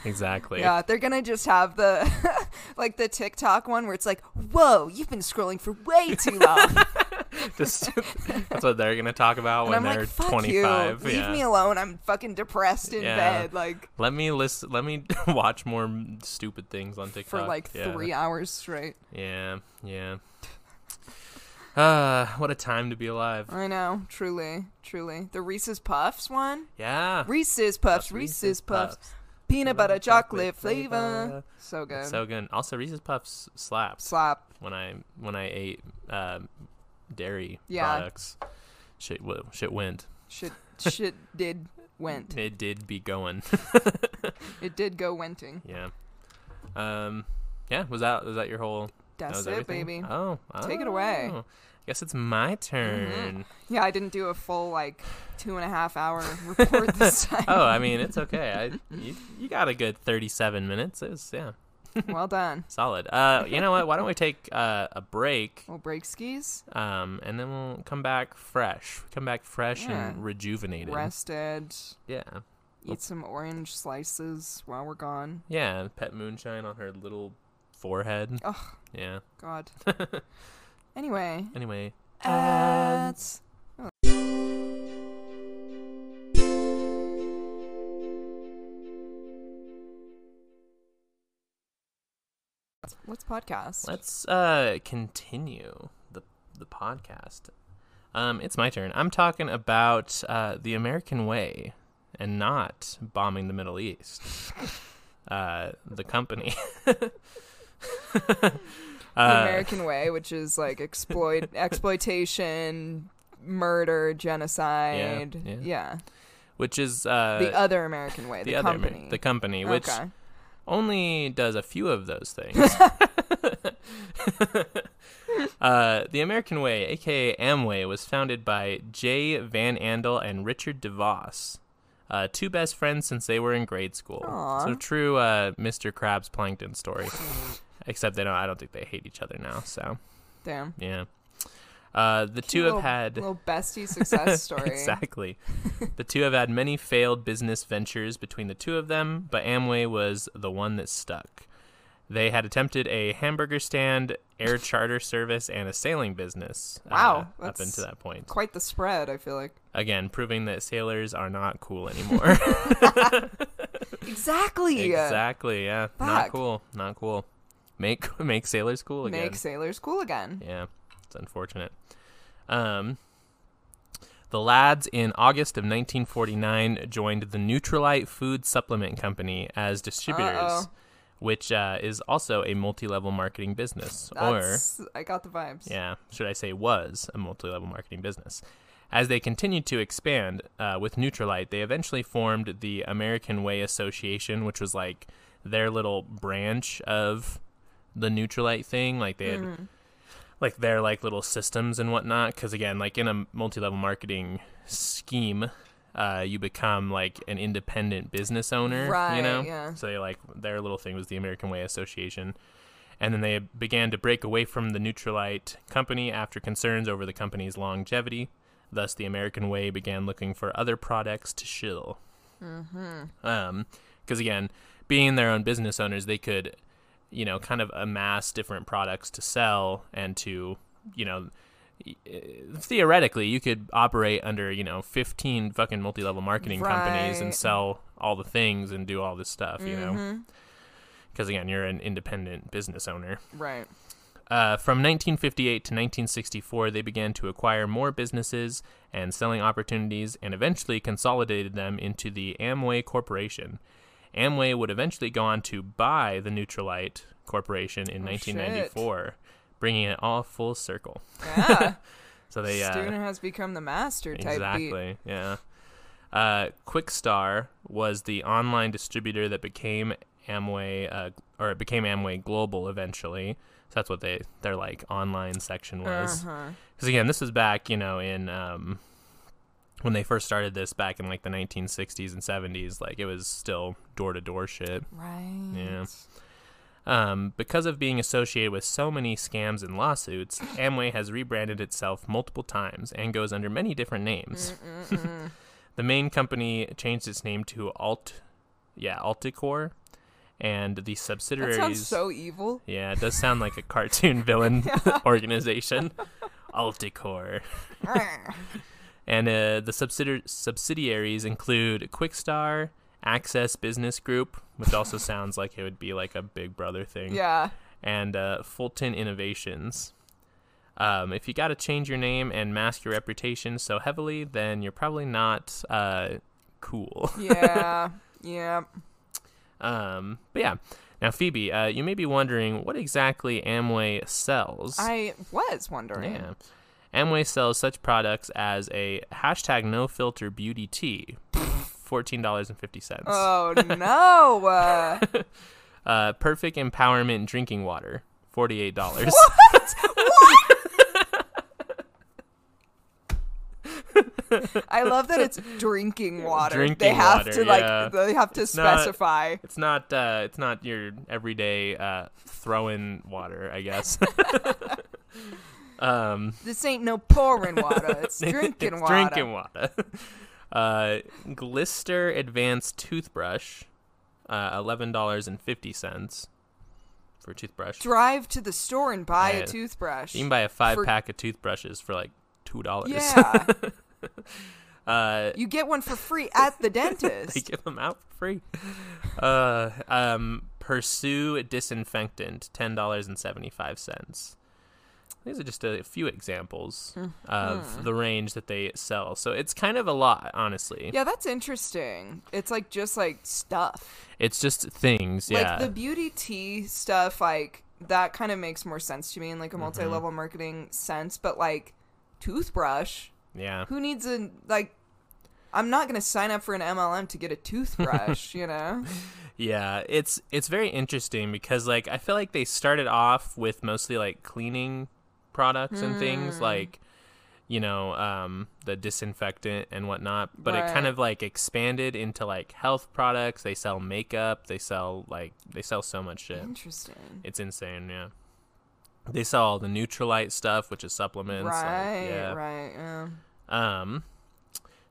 Exactly. Yeah, they're gonna just have the like the TikTok one where it's like, whoa, you've been scrolling for way too long. Just that's what they're gonna talk about when they're like, fuck 25. You. Leave me alone. I'm fucking depressed in bed. Like, let me watch more stupid things on TikTok for like 3 hours straight. Yeah. What a time to be alive. I know, truly. The Reese's Puffs one. Yeah. Reese's Puffs. Peanut butter chocolate flavor. So good. Also, Reese's Puffs slap. When I ate dairy products, shit went. It did be going. It did go wenting. Yeah. Was that your whole? That's it, baby. Oh, take it away. Guess it's my turn. Yeah, I didn't do a full, like, 2.5 hour report this time. Oh, I mean, it's okay. You got a good 37 minutes. It was, yeah. Well done. Solid. You know what? Why don't we take a break? We'll break skis. And then we'll come back fresh. And rejuvenated. Rested. Yeah. Eat some orange slices while we're gone. Yeah. Pet moonshine on her little forehead. Oh. Yeah. God. Anyway. Ads. Let's podcast. Let's continue the podcast. It's my turn. I'm talking about the American way and not bombing the Middle East. The company. The American way, which is like exploitation, murder, genocide. Yeah. Which is the other American way, the company. The company, which only does a few of those things. The American Way, aka Amway, was founded by Jay Van Andel and Richard DeVos, two best friends since they were in grade school. Aww. So true, Mr. Krabs Plankton story. Except I don't think they hate each other now. So damn. Yeah. The two have had little bestie success story. Exactly. The two have had many failed business ventures between the two of them, but Amway was the one that stuck. They had attempted a hamburger stand, air charter service, and a sailing business. Wow, that's up until that point. Quite the spread, I feel like. Again, proving that sailors are not cool anymore. Exactly. Exactly. Yeah. Fuck. Not cool. Not cool. Make sailors cool again. Make sailors cool again. Yeah. It's unfortunate. The lads in August of 1949 joined the Nutrilite food supplement company as distributors. Uh-oh. Which is also a multi-level marketing business. I got the vibes. Yeah. Should I say was a multi-level marketing business. As they continued to expand with Nutrilite, they eventually formed the American Way Association, which was like their little branch of the Nutrilite thing. Like they had like their like little systems and whatnot. Because again, like in a multi-level marketing scheme, you become like an independent business owner, right, you know? Yeah. So they like their little thing was the American Way Association. And then they began to break away from the Nutrilite company after concerns over the company's longevity. Thus, the American Way began looking for other products to shill. Mm-hmm. 'Cause again, being their own business owners, they could, you know, kind of amass different products to sell and to, you know, theoretically you could operate under 15 fucking multi-level marketing companies and sell all the things and do all this stuff, you know, because again you're an independent business owner, right? From 1958 to 1964 they began to acquire more businesses and selling opportunities and eventually consolidated them into the Amway Corporation. Amway would eventually go on to buy the Nutrilite Corporation in 1994. Shit. Bringing it all full circle. Yeah. So they student has become the master type. Exactly. Beat. Yeah. Quickstar was the online distributor that became Amway, or it became Amway Global eventually. So that's what their like online section was. Because again, this was back in when they first started this back in like the 1960s and 70s. Like it was still door to door shit. Right. Yeah. Because of being associated with so many scams and lawsuits, Amway has rebranded itself multiple times and goes under many different names. The main company changed its name to Alticor, and the subsidiaries. That sounds so evil. Yeah, it does sound like a cartoon villain organization. Alticor. And the subsidiaries include Quickstar, Access Business Group, which also sounds like it would be like a Big Brother thing. Yeah. And Fulton Innovations. If you got to change your name and mask your reputation so heavily, then you're probably not cool. Yeah. Yeah. But yeah. Now, Phoebe, you may be wondering what exactly Amway sells. I was wondering. Yeah. Amway sells such products as a #nofilter beauty tea. $14.50. Oh, no. Perfect Empowerment drinking water, $48. What? What? I love that it's drinking water. Drinking water. They have to specify. It's not your everyday throw-in water, I guess. This ain't no pouring water. It's drinking water. Drinking water. Glister Advanced Toothbrush, $11.50 for a toothbrush. Drive to the store and buy a toothbrush. You can buy a 5-pack of toothbrushes for like $2. Yeah. You get one for free at the dentist. They give them out for free. Pursue Disinfectant, $10.75. These are just a few examples of the range that they sell. So it's kind of a lot, honestly. Yeah, that's interesting. It's like just like stuff. It's just things, yeah. Like the beauty tea stuff, like that kind of makes more sense to me in like a multi-level marketing sense. But like toothbrush, yeah. Who needs a like? I'm not going to sign up for an MLM to get a toothbrush, you know? Yeah, it's very interesting because, like, I feel like they started off with mostly, like, cleaning products and things, like, you know, the disinfectant and whatnot. But it kind of, like, expanded into, like, health products. They sell makeup. They sell, like, they sell so much shit. Interesting. It's insane, yeah. They sell all the Nutrilite stuff, which is supplements. Right, like, yeah. Right, yeah.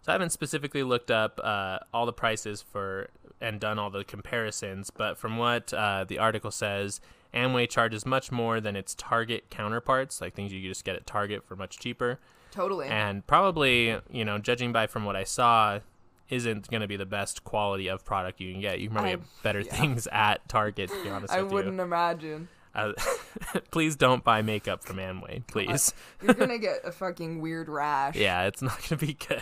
So I haven't specifically looked up all the prices for and done all the comparisons, but from what the article says, Amway charges much more than its Target counterparts, like things you can just get at Target for much cheaper. Totally. And probably, you know, judging by from what I saw, isn't going to be the best quality of product you can get. You can probably get better things at Target, to be honest with you. I wouldn't imagine. Please don't buy makeup from Amway, please. You're going to get a fucking weird rash. Yeah, it's not going to be good.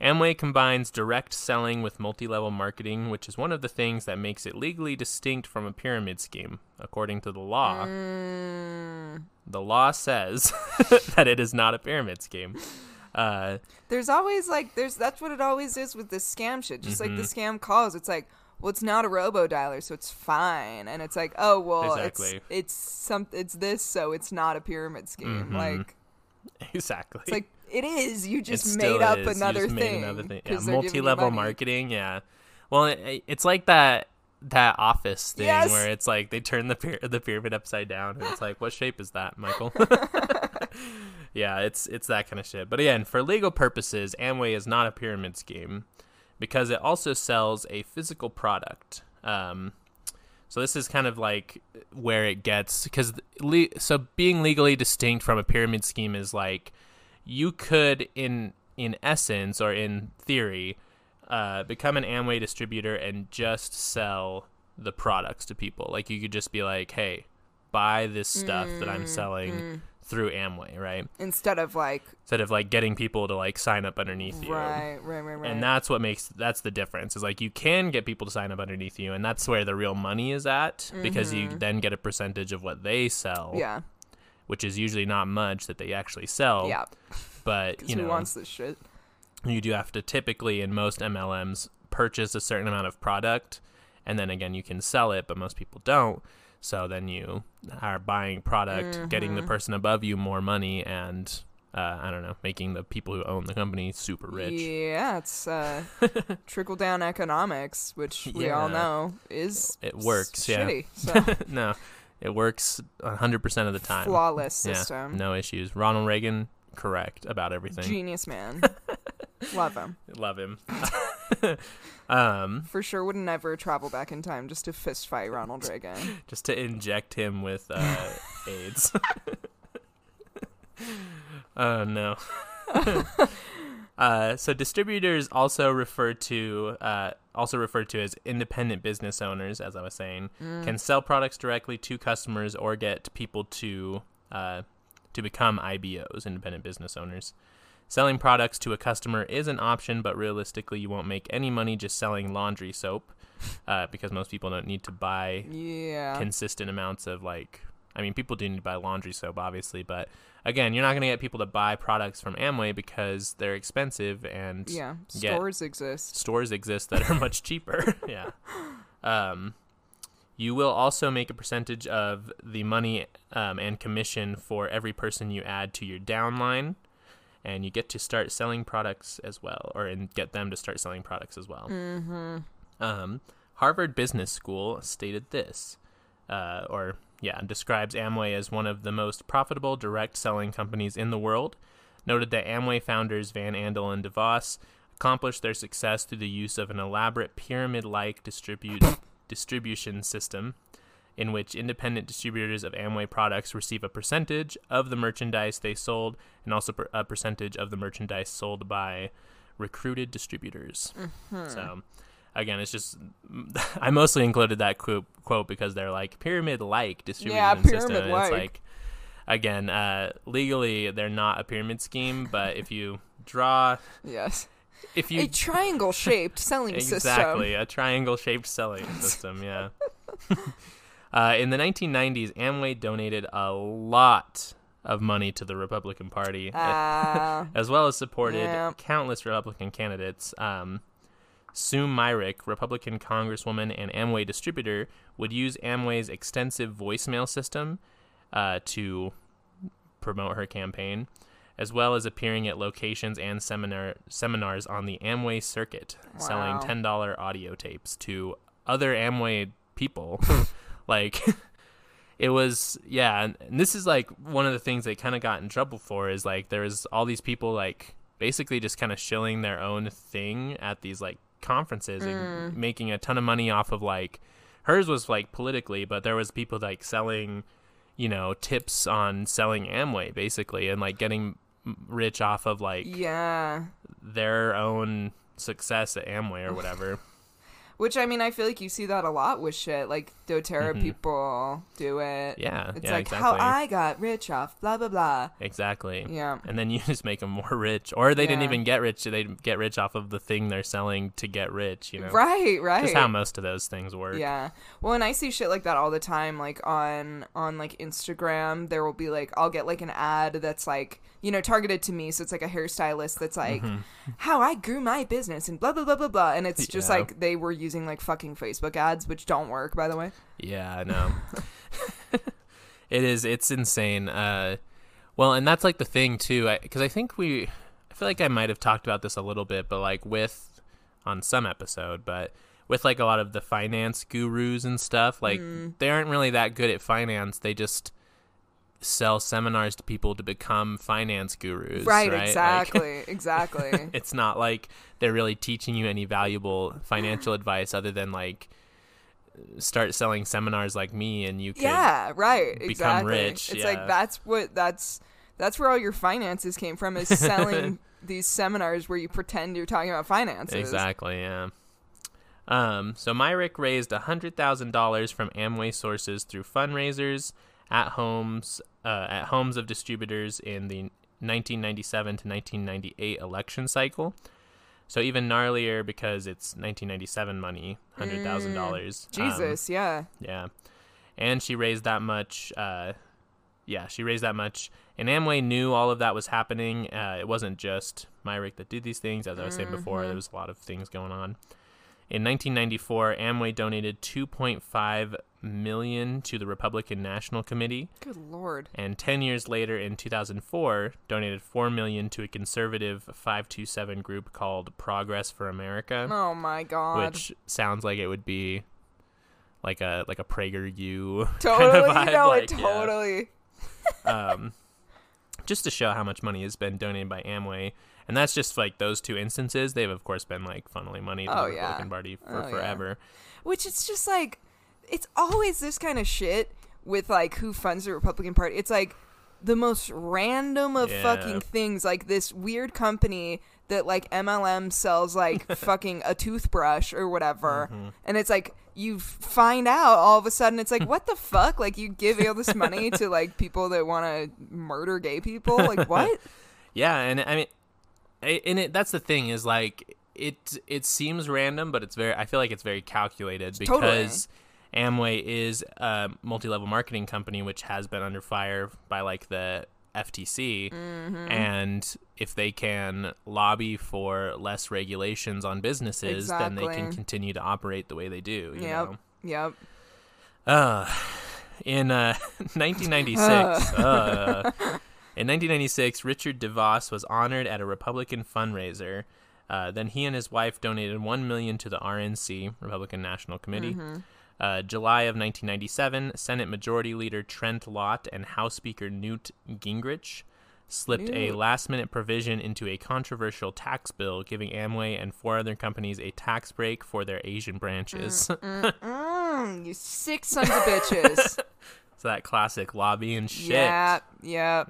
Amway combines direct selling with multi-level marketing, which is one of the things that makes it legally distinct from a pyramid scheme. According to the law, the law says that it is not a pyramid scheme. There's always, like, that's what it always is with this scam shit. Just like the scam calls, it's like, well, it's not a robo-dialer, so it's fine. And it's like, oh, well, it's this, so it's not a pyramid scheme. Like, exactly. It's like, it is. You just made up another thing. Yeah. Multi-level marketing. Yeah. Well, it's like that Office thing where it's like they turn the pyramid upside down, and it's like, what shape is that, Michael? Yeah, it's that kind of shit. But again, for legal purposes, Amway is not a pyramid scheme because it also sells a physical product. So this is kind of like where it gets, because so being legally distinct from a pyramid scheme is like, you could, in essence or in theory, become an Amway distributor and just sell the products to people. Like, you could just be like, hey, buy this stuff that I'm selling through Amway, right? Instead of, like, getting people to, like, sign up underneath you. Right. And that's what makes, that's the difference, is, like, you can get people to sign up underneath you, and that's where the real money is at, because you then get a percentage of what they sell. Yeah. Which is usually not much that they actually sell. Yeah. But, you know, who wants this shit? You do have to typically, in most MLMs, purchase a certain amount of product, and then again, you can sell it, but most people don't. So then you are buying product, getting the person above you more money, and I don't know, making the people who own the company super rich. Yeah, it's trickle down economics, which we all know is it works. Shitty. Yeah. So. No. It works 100% of the time. Flawless system. Yeah, no issues. Ronald Reagan, correct about everything. Genius man. Love him. For sure would never travel back in time just to fist fight Ronald Reagan. Just to inject him with AIDS. Oh, no. So distributors also referred to as independent business owners, as I was saying, can sell products directly to customers or get people to become IBOs, independent business owners. Selling products to a customer is an option, but realistically, you won't make any money just selling laundry soap, because most people don't need to buy consistent amounts of, like. I mean, people do need to buy laundry soap, obviously, but again, you're not going to get people to buy products from Amway because they're expensive, and stores exist that are much cheaper. Yeah. You will also make a percentage of the money and commission for every person you add to your downline, and you get to start selling products as well, and get them to start selling products as well. Harvard Business School stated this, describes Amway as one of the most profitable direct selling companies in the world. Noted that Amway founders Van Andel and DeVos accomplished their success through the use of an elaborate pyramid-like distribution system in which independent distributors of Amway products receive a percentage of the merchandise they sold, and also a percentage of the merchandise sold by recruited distributors. So... Again, it's just, I mostly included that quote because they're like pyramid-like distribution system. And it's like, again, legally they're not a pyramid scheme, but if you draw a triangle-shaped selling system. Exactly, a triangle-shaped selling system, yeah. In the 1990s, Amway donated a lot of money to the Republican Party, as well as supported countless Republican candidates. Sue Myrick, Republican congresswoman and Amway distributor, would use Amway's extensive voicemail system to promote her campaign, as well as appearing at locations and seminars on the Amway circuit, selling $10 audio tapes to other Amway people. Like, it was, yeah, and this is, like, one of the things they kind of got in trouble for is, like, there was all these people, like, basically just kind of shilling their own thing at these, like, conferences and making a ton of money off of, like, hers was, like, politically, but there was people, like, selling, you know, tips on selling Amway, basically, and, like, getting rich off of, like, their own success at Amway or whatever. Which, I mean, I feel like you see that a lot with shit. Like, doTERRA people do it. Yeah. It's like, exactly. How I got rich off, blah, blah, blah. Exactly. Yeah. And then you just make them more rich. Or they didn't even get rich. They get rich off of the thing they're selling to get rich, you know? Right, right. Just how most of those things work. Yeah. Well, and I see shit like that all the time. Like, on like, Instagram, there will be, like, I'll get, like, an ad that's, like, you know, targeted to me. So it's like a hairstylist that's like, how I grew my business and blah, blah, blah, blah, blah. And it's just like they were using like fucking Facebook ads, which don't work, by the way. Yeah, I know. It's insane. Well, and that's like the thing too, because I feel like I might have talked about this a little bit, but like on some episode, but with like a lot of the finance gurus and stuff, like they aren't really that good at finance. They just sell seminars to people to become finance gurus. Right? Exactly. Like, exactly. It's not like they're really teaching you any valuable financial advice other than like start selling seminars like me and you can become rich. It's like that's where all your finances came from, is selling these seminars where you pretend you're talking about finances. Exactly, yeah. So Myrick raised $100,000 from Amway sources through fundraisers at homes of distributors in the 1997 to 1998 election cycle. So even gnarlier because it's 1997 money, $100,000. Jesus, yeah. Yeah. And she raised that much. She raised that much. And Amway knew all of that was happening. It wasn't just Myrick that did these things. As I was saying before, there was a lot of things going on. In 1994, Amway donated $2.5 million to the Republican National Committee. Good Lord. And 10 years later, in 2004, donated $4 million to a conservative 527 group called Progress for America. Oh, my God. Which sounds like it would be like a PragerU kind of vibe. You know, like, totally. Yeah. Just to show how much money has been donated by Amway. And that's just, like, those two instances. They've, of course, been, like, funneling money to the Republican Party for forever. Yeah. Which it's just, like, it's always this kind of shit with, like, who funds the Republican Party. It's, like, the most random of fucking things. Like, this weird company that, like, MLM sells, like, fucking a toothbrush or whatever. Mm-hmm. And it's, like, you find out all of a sudden. It's, like, what the fuck? Like, you give all this money to, like, people that want to murder gay people? Like, what? Yeah, and, I mean... that's the thing is, like, it seems random, but I feel like it's very calculated because Amway is a multi-level marketing company, which has been under fire by, like, the FTC. Mm-hmm. And if they can lobby for less regulations on businesses, then they can continue to operate the way they do. You know? Yep. In 1996... In 1996, Richard DeVos was honored at a Republican fundraiser. Then he and his wife donated $1 million to the RNC, Republican National Committee. Mm-hmm. July of 1997, Senate Majority Leader Trent Lott and House Speaker Newt Gingrich slipped a last-minute provision into a controversial tax bill, giving Amway and four other companies a tax break for their Asian branches. You sick sons of bitches. That classic lobby and shit. Yeah.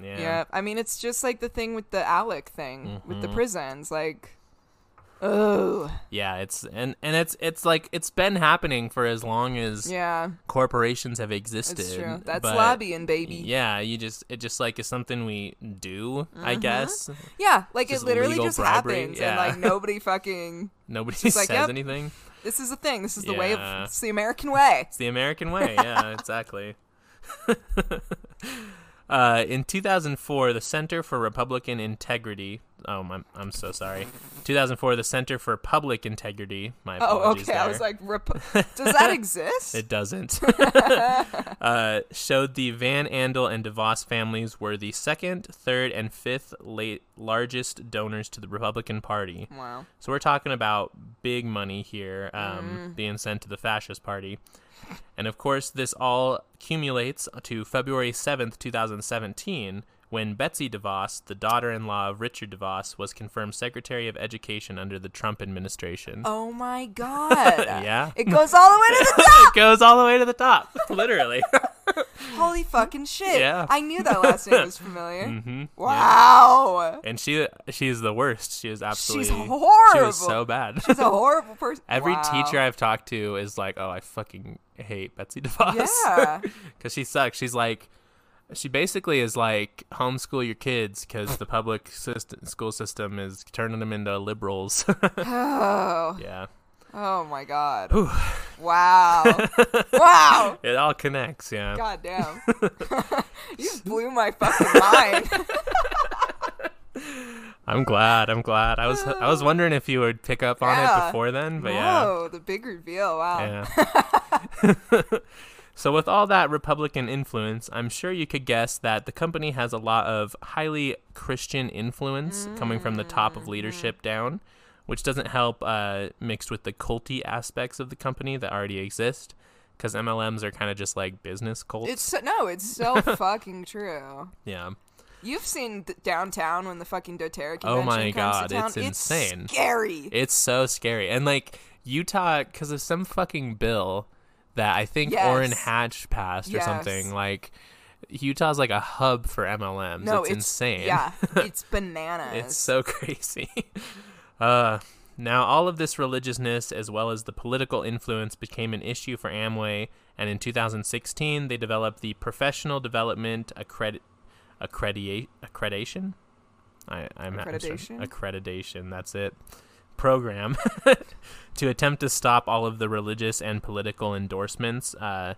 I mean, it's just like the thing with the Alec thing with the prisons, like, oh yeah, it's and it's like it's been happening for as long as corporations have existed. That's true. That's lobbying, baby. Yeah, it just like is something we do, I guess. Yeah, like it literally just happens, and like nobody says like, anything. This is a thing. This is the way. It's the American way. Yeah, exactly. In 2004, the Center for Republican Integrity. Oh, I'm so sorry. 2004, the Center for Public Integrity. My apologies. Oh, okay. There. I was like, does that exist? It doesn't. Showed the Van Andel and DeVos families were the second, third, and fifth largest donors to the Republican Party. Wow. So we're talking about big money here being sent to the fascist party. And, of course, this all accumulates to February 7th, 2017, when Betsy DeVos, the daughter-in-law of Richard DeVos, was confirmed Secretary of Education under the Trump administration. Oh, my God. Yeah. It goes all the way to the top. It goes all the way to the top, literally. Holy fucking shit. Yeah. I knew that last name was familiar. Mm-hmm. Wow. Yeah. And she's the worst. She is absolutely... She's horrible. She was so bad. She's a horrible person. Every teacher I've talked to is like, oh, I fucking hate Betsy DeVos. Yeah. Because she sucks. She's like... She basically is like, homeschool your kids because the public school system is turning them into liberals. Oh. Yeah. Oh, my God. Whew. Wow. Wow. It all connects, yeah. God damn. You blew my fucking mind. I'm glad. I'm glad. I was wondering if you would pick up on it before then, but yeah. Oh, the big reveal. Wow. Yeah. So with all that Republican influence, I'm sure you could guess that the company has a lot of highly Christian influence coming from the top of leadership down, which doesn't help mixed with the culty aspects of the company that already exist, because MLMs are kind of just like business cults. It's so fucking true. Yeah. You've seen downtown when the fucking doTERRA convention comes to town. It's insane. It's scary. It's so scary. And like Utah, because of some fucking bill... that I think Orrin Hatch passed or something. Like Utah's like a hub for MLMs. No, it's insane. Yeah, it's bananas. It's so crazy. Now, all of this religiousness as well as the political influence became an issue for Amway, and in 2016 they developed the Professional Development Accreditation. Accreditation. That's it. Program to attempt to stop all of the religious and political endorsements by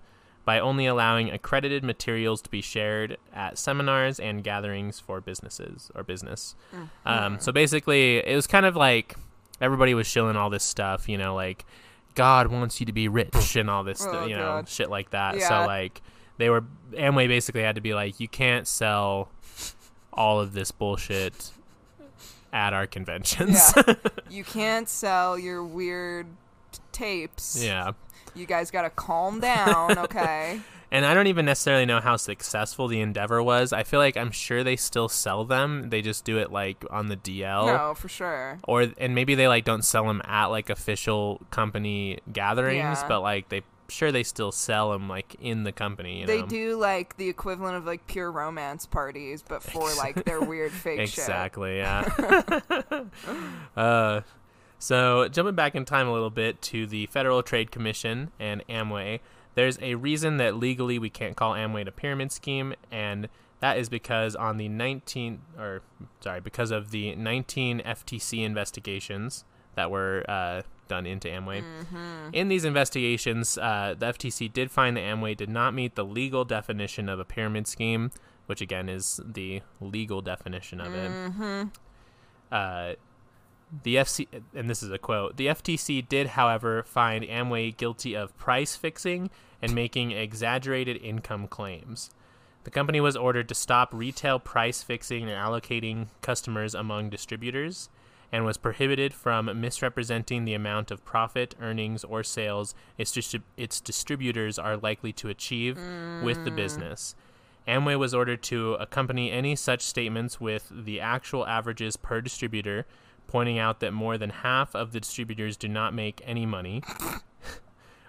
only allowing accredited materials to be shared at seminars and gatherings for businesses or business. So basically, it was kind of like everybody was shilling all this stuff, you know, like God wants you to be rich and all this, God. Shit like that. Yeah. So like Amway basically had to be like, you can't sell all of this bullshit at our conventions. Yeah. You can't sell your weird tapes. Yeah. You guys got to calm down, okay? And I don't even necessarily know how successful the endeavor was. I feel like I'm sure they still sell them. They just do it like on the DL. No, for sure. And maybe they like don't sell them at like official company gatherings, but like sure they still sell them like in the company, you know? Do like the equivalent of like pure romance parties but for like their weird fake shit. So jumping back in time a little bit to the Federal Trade Commission and Amway, there's a reason that legally we can't call Amway a pyramid scheme, and that is because because of the 19 FTC investigations that were done into Amway. In these investigations, the FTC did find that Amway did not meet the legal definition of a pyramid scheme, which again is the legal definition of it. The FTC, and this is a quote, the FTC did, however, find Amway guilty of price fixing and making exaggerated income claims. The company was ordered to stop retail price fixing and allocating customers among distributors, and was prohibited from misrepresenting the amount of profit, earnings, or sales its distributors are likely to achieve with the business. Amway was ordered to accompany any such statements with the actual averages per distributor, pointing out that more than half of the distributors do not make any money,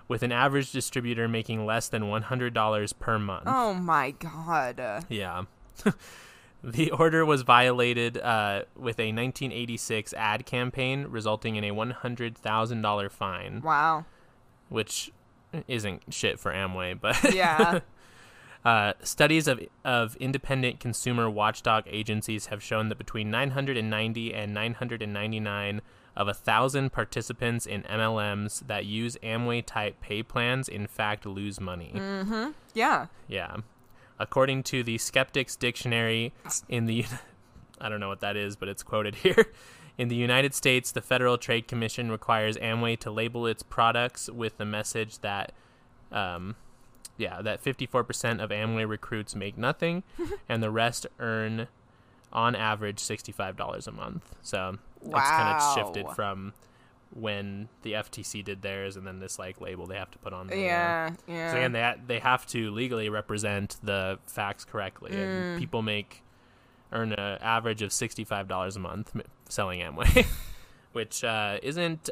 with an average distributor making less than $100 per month. Oh, my God. Yeah. The order was violated with a 1986 ad campaign, resulting in a $100,000 fine. Wow. Which isn't shit for Amway, but... Yeah. Studies of independent consumer watchdog agencies have shown that between 990 and 999 of 1,000 participants in MLMs that use Amway-type pay plans, in fact, lose money. Yeah. Yeah. According to the Skeptics Dictionary in the... I don't know what that is, but it's quoted here. In the United States, the Federal Trade Commission requires Amway to label its products with the message that... that 54% of Amway recruits make nothing, and the rest earn, on average, $65 a month. So it's kind of shifted from when the FTC did theirs, and then this like label they have to put on there. Yeah. So again, they have to legally represent the facts correctly, and people earn an average of $65 a month selling Amway, which isn't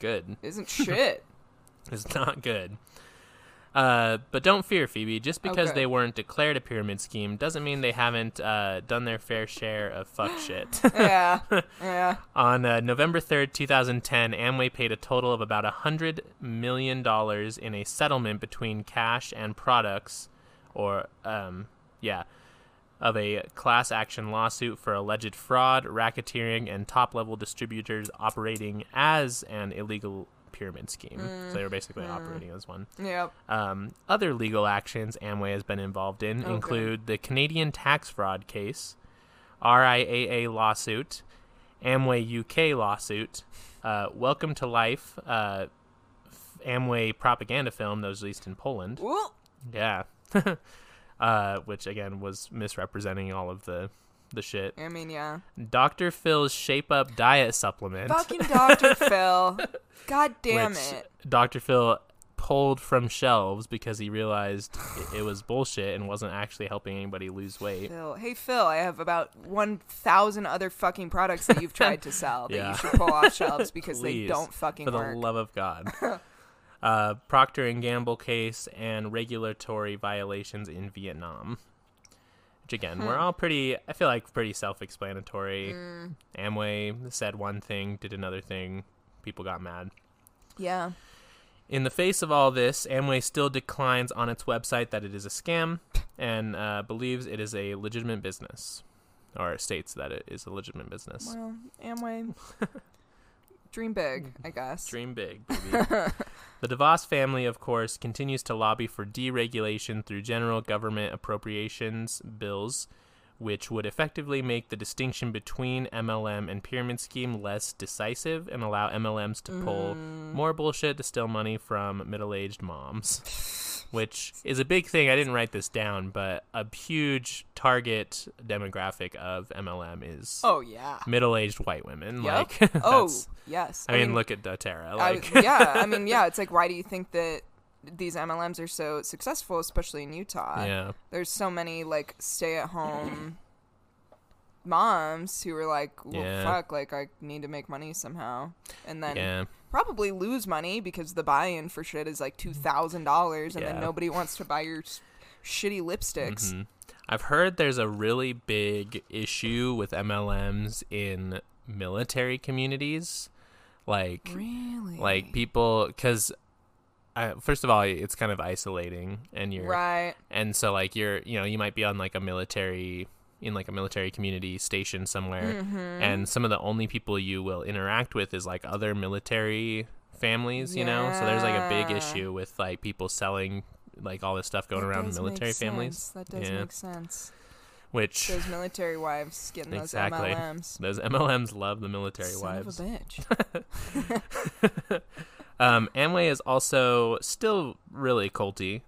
good. Isn't shit. It's not good. But don't fear, Phoebe. Just because they weren't declared a pyramid scheme doesn't mean they haven't done their fair share of fuck shit. Yeah. On November 3rd, 2010, Amway paid a total of about $100 million in a settlement between cash and products, of a class action lawsuit for alleged fraud, racketeering, and top-level distributors operating as an illegal pyramid scheme. So they were basically operating as one. Yep. Other legal actions Amway has been involved in include the Canadian tax fraud case, RIAA lawsuit, Amway UK lawsuit, Welcome to Life, Amway propaganda film that was released in Poland. Ooh. Yeah. Which again was misrepresenting all of the shit. I mean, yeah. Dr. Phil's Shape Up diet supplement. Fucking Dr. Phil. God damn it. Dr. Phil pulled from shelves because he realized it was bullshit and wasn't actually helping anybody lose weight. Hey, Phil, I have about 1,000 other fucking products that you've tried to sell that you should pull off shelves because they don't fucking work. For the love of God. Procter & Gamble case and regulatory violations in Vietnam. Which again, we're all pretty self-explanatory. Amway said one thing, did another thing. People got mad. Yeah. In the face of all this, Amway still declines on its website that it is a scam and believes it is a legitimate business, or states that it is a legitimate business. Well, Amway... Dream big, I guess. Dream big, baby. The DeVos family, of course, continues to lobby for deregulation through general government appropriations bills, which would effectively make the distinction between MLM and pyramid scheme less decisive and allow MLMs to pull more bullshit to steal money from middle-aged moms, which is a big thing. I didn't write this down, but a huge target demographic of MLM is middle-aged white women. Yep. Like, yes. I mean, look at doTERRA. Like, it's like, why do you think that these MLMs are so successful, especially in Utah? Yeah. There's so many like stay-at-home moms who are like, well, fuck, like I need to make money somehow, and then probably lose money because the buy-in for shit is like $2,000, and then nobody wants to buy your shitty lipsticks. I've heard there's a really big issue with MLMs in military communities, like really, like people, because first of all, it's kind of isolating, and you're right. And so like you might be on like a military community station somewhere, and some of the only people you will interact with is like other military families, you know. So there's like a big issue with like people selling like all this stuff going around in military families. That does make sense. Which those military wives getting those MLMs. Those MLMs love the military wives. Son of a bitch. Amway is also still really culty,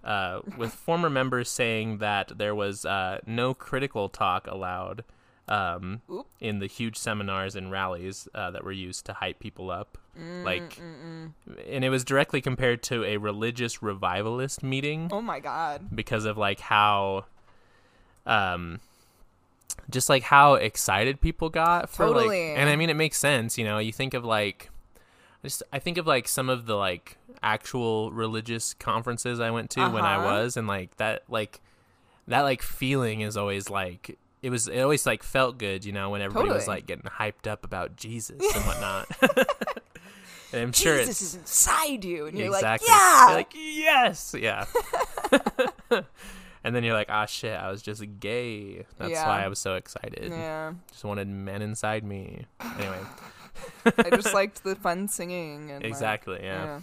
with former members saying that there was no critical talk allowed in the huge seminars and rallies that were used to hype people up. And it was directly compared to a religious revivalist meeting. Oh, my God. Because of, like, how... just, like, how excited people got for, like... And, I mean, it makes sense, you know? You think of, like... I think of like some of the like actual religious conferences I went to when I was, and like that feeling is always like it always like felt good, you know, when everybody was like getting hyped up about Jesus and whatnot. And I'm sure Jesus is inside you, and you're like, yes, and then you're like, ah, shit, I was just gay. That's why I was so excited. Yeah, just wanted men inside me. Anyway. I just liked the fun singing. And exactly, like, yeah.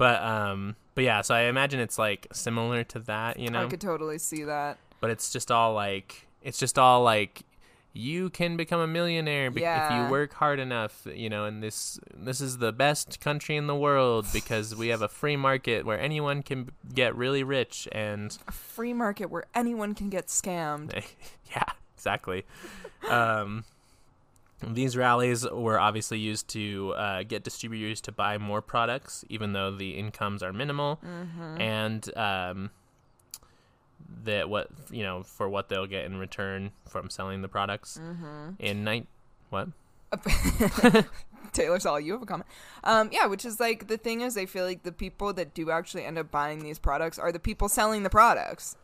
But yeah, so I imagine it's like similar to that, you know? I could totally see that. But it's just all like you can become a millionaire if you work hard enough, you know, and this is the best country in the world because we have a free market where anyone can get really rich and... A free market where anyone can get scammed. Yeah, exactly. These rallies were obviously used to get distributors to buy more products, even though the incomes are minimal. Mm-hmm. And... that what you know for what they'll get in return from selling the products. Mm-hmm. Tayler Saul, you have a comment. Yeah, which is like the thing is, I feel like the people that do actually end up buying these products are the people selling the products.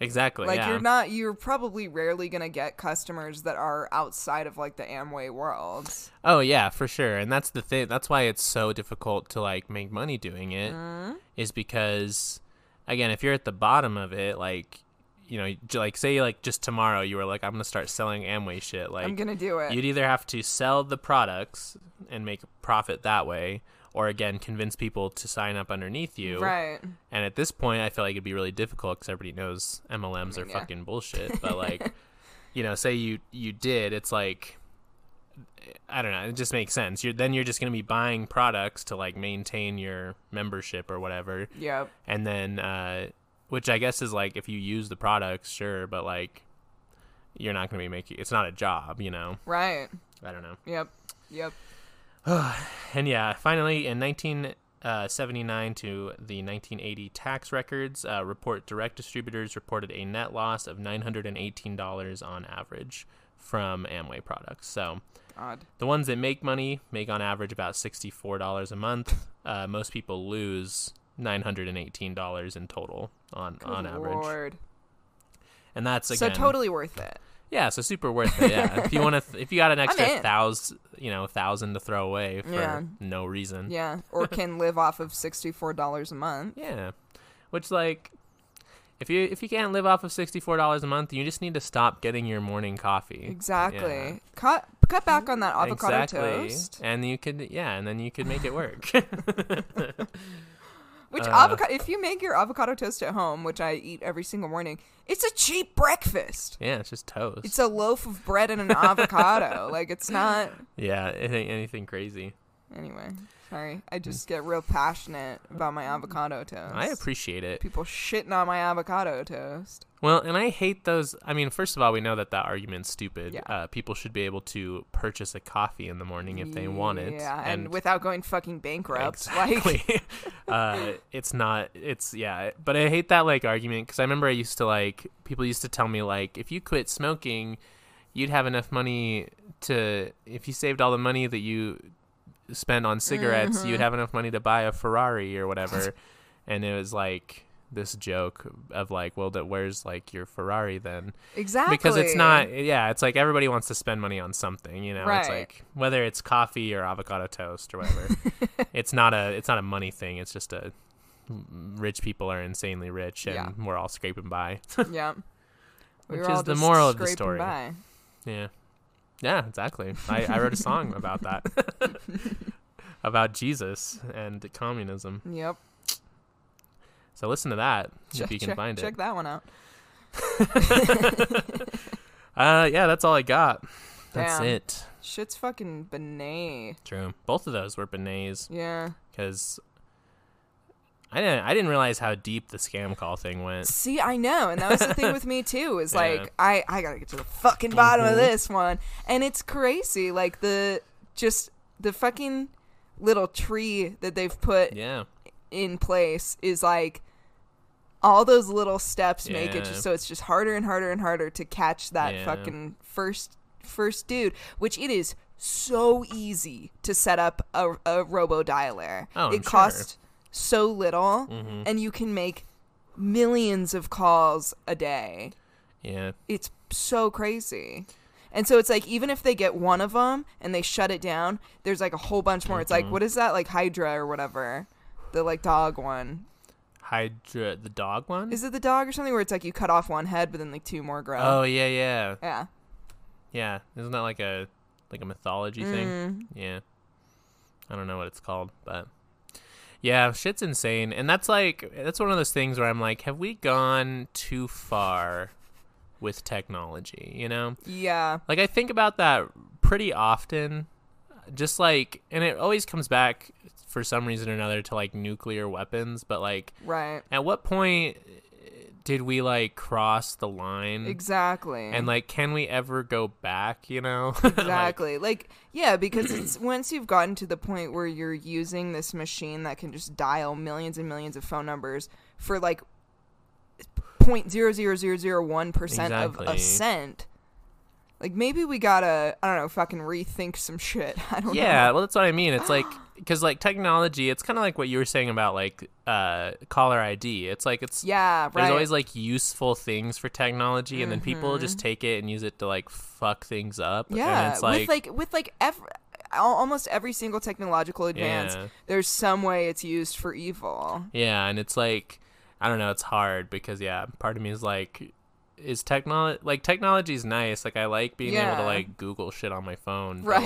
Exactly. Like you're probably rarely gonna get customers that are outside of like the Amway world. Oh yeah, for sure. And that's the thing. That's why it's so difficult to like make money doing it. Mm-hmm. Is because. Again, if you're at the bottom of it, like, you know, like say like just tomorrow you were like, I'm going to start selling Amway shit. Like, I'm going to do it. You'd either have to sell the products and make a profit that way or, again, convince people to sign up underneath you. Right. And at this point, I feel like it'd be really difficult because everybody knows MLMs are fucking bullshit. But like, you know, say you did, it's like, I don't know. It just makes sense. You're just going to be buying products to like maintain your membership or whatever. Yep. And then, which I guess is like if you use the products, sure, but like you're not going to be making. It's not a job, you know. Right. I don't know. Yep. And yeah, finally in 1979 to the 1980 tax records report, direct distributors reported a net loss of $918 on average from Amway products. So. Odd. The ones that make money make on average about $64 a month. Most people lose $918 in total on average. And that's again, so totally worth it. Yeah, so super worth it. Yeah, if you want to, if you got an extra $1,000 to throw away for no reason. Yeah, or can live off of $64 a month. Yeah, which like. If you can't live off of $64 a month, you just need to stop getting your morning coffee. Exactly. Yeah. Cut back on that avocado toast. And you could and then you could make it work. Which if you make your avocado toast at home, which I eat every single morning, it's a cheap breakfast. Yeah, it's just toast. It's a loaf of bread and an avocado. Like it's not. Yeah, it ain't anything crazy. Anyway, sorry. I just get real passionate about my avocado toast. I appreciate it. People shitting on my avocado toast. Well, and I hate those. I mean, first of all, we know that argument's stupid. Yeah. People should be able to purchase a coffee in the morning if they want it. Yeah, and without going fucking bankrupt. Exactly. Like. It's not. It's, yeah. But I hate that, like, argument because I remember I used to, like, people used to tell me, like, if you quit smoking, you'd have enough money to, if you saved all the money that you spend on cigarettes, you'd have enough money to buy a Ferrari or whatever. And it was like this joke of like, well, where's like your Ferrari then? Exactly. Because it's not, it's like everybody wants to spend money on something, you know. Right. It's like whether it's coffee or avocado toast or whatever. it's not a money thing. It's just a rich people are insanely rich and we're all scraping by. Yeah. Which is the moral of the story. By. Yeah. Yeah, exactly. I wrote a song about that, about Jesus and communism. Yep. So listen to that if you can find it. Check that one out. Yeah, that's all I got. That's it. Shit's fucking benet. True. Both of those were benets. Yeah. Because I didn't realize how deep the scam call thing went. See, I know. And that was the thing with me, too, is like, I got to get to the fucking bottom of this one. And it's crazy. Like, the fucking little tree that they've put in place is like, all those little steps make it just so it's just harder and harder and harder to catch that fucking first dude, which it is so easy to set up a robo-dialer. Oh, it costs so little and you can make millions of calls a day. Yeah. It's so crazy. And so it's like, even if they get one of them and they shut it down, there's like a whole bunch more. It's like, what is that? Like Hydra or whatever. The like dog one. Hydra, the dog one? Is it the dog or something where it's like you cut off one head, but then like two more grow? Oh, yeah, yeah. Yeah. Yeah. Isn't that like a mythology thing? Yeah. I don't know what it's called, but... Yeah, shit's insane. And that's one of those things where I'm like, have we gone too far with technology, you know? Yeah. Like, I think about that pretty often, just like, and it always comes back for some reason or another to like nuclear weapons, but like, right. At what point did we like cross the line? Exactly. And like, can we ever go back, you know? Exactly. like yeah, because it's once you've gotten to the point where you're using this machine that can just dial millions and millions of phone numbers for like 0.00001% exactly. of a cent. Like, maybe we gotta, I don't know, fucking rethink some shit. I don't know. Yeah, well, that's what I mean. It's like, because, like, technology, it's kind of like what you were saying about, like, caller ID. It's like, it's... Yeah, right. There's always, like, useful things for technology, and then people just take it and use it to, like, fuck things up. Yeah, and it's like, with, like, almost every single technological advance, there's some way it's used for evil. Yeah, and it's like, I don't know, it's hard because, yeah, part of me is, like... Is technology like technology's nice? Like I like being able to like Google shit on my phone. Right. But,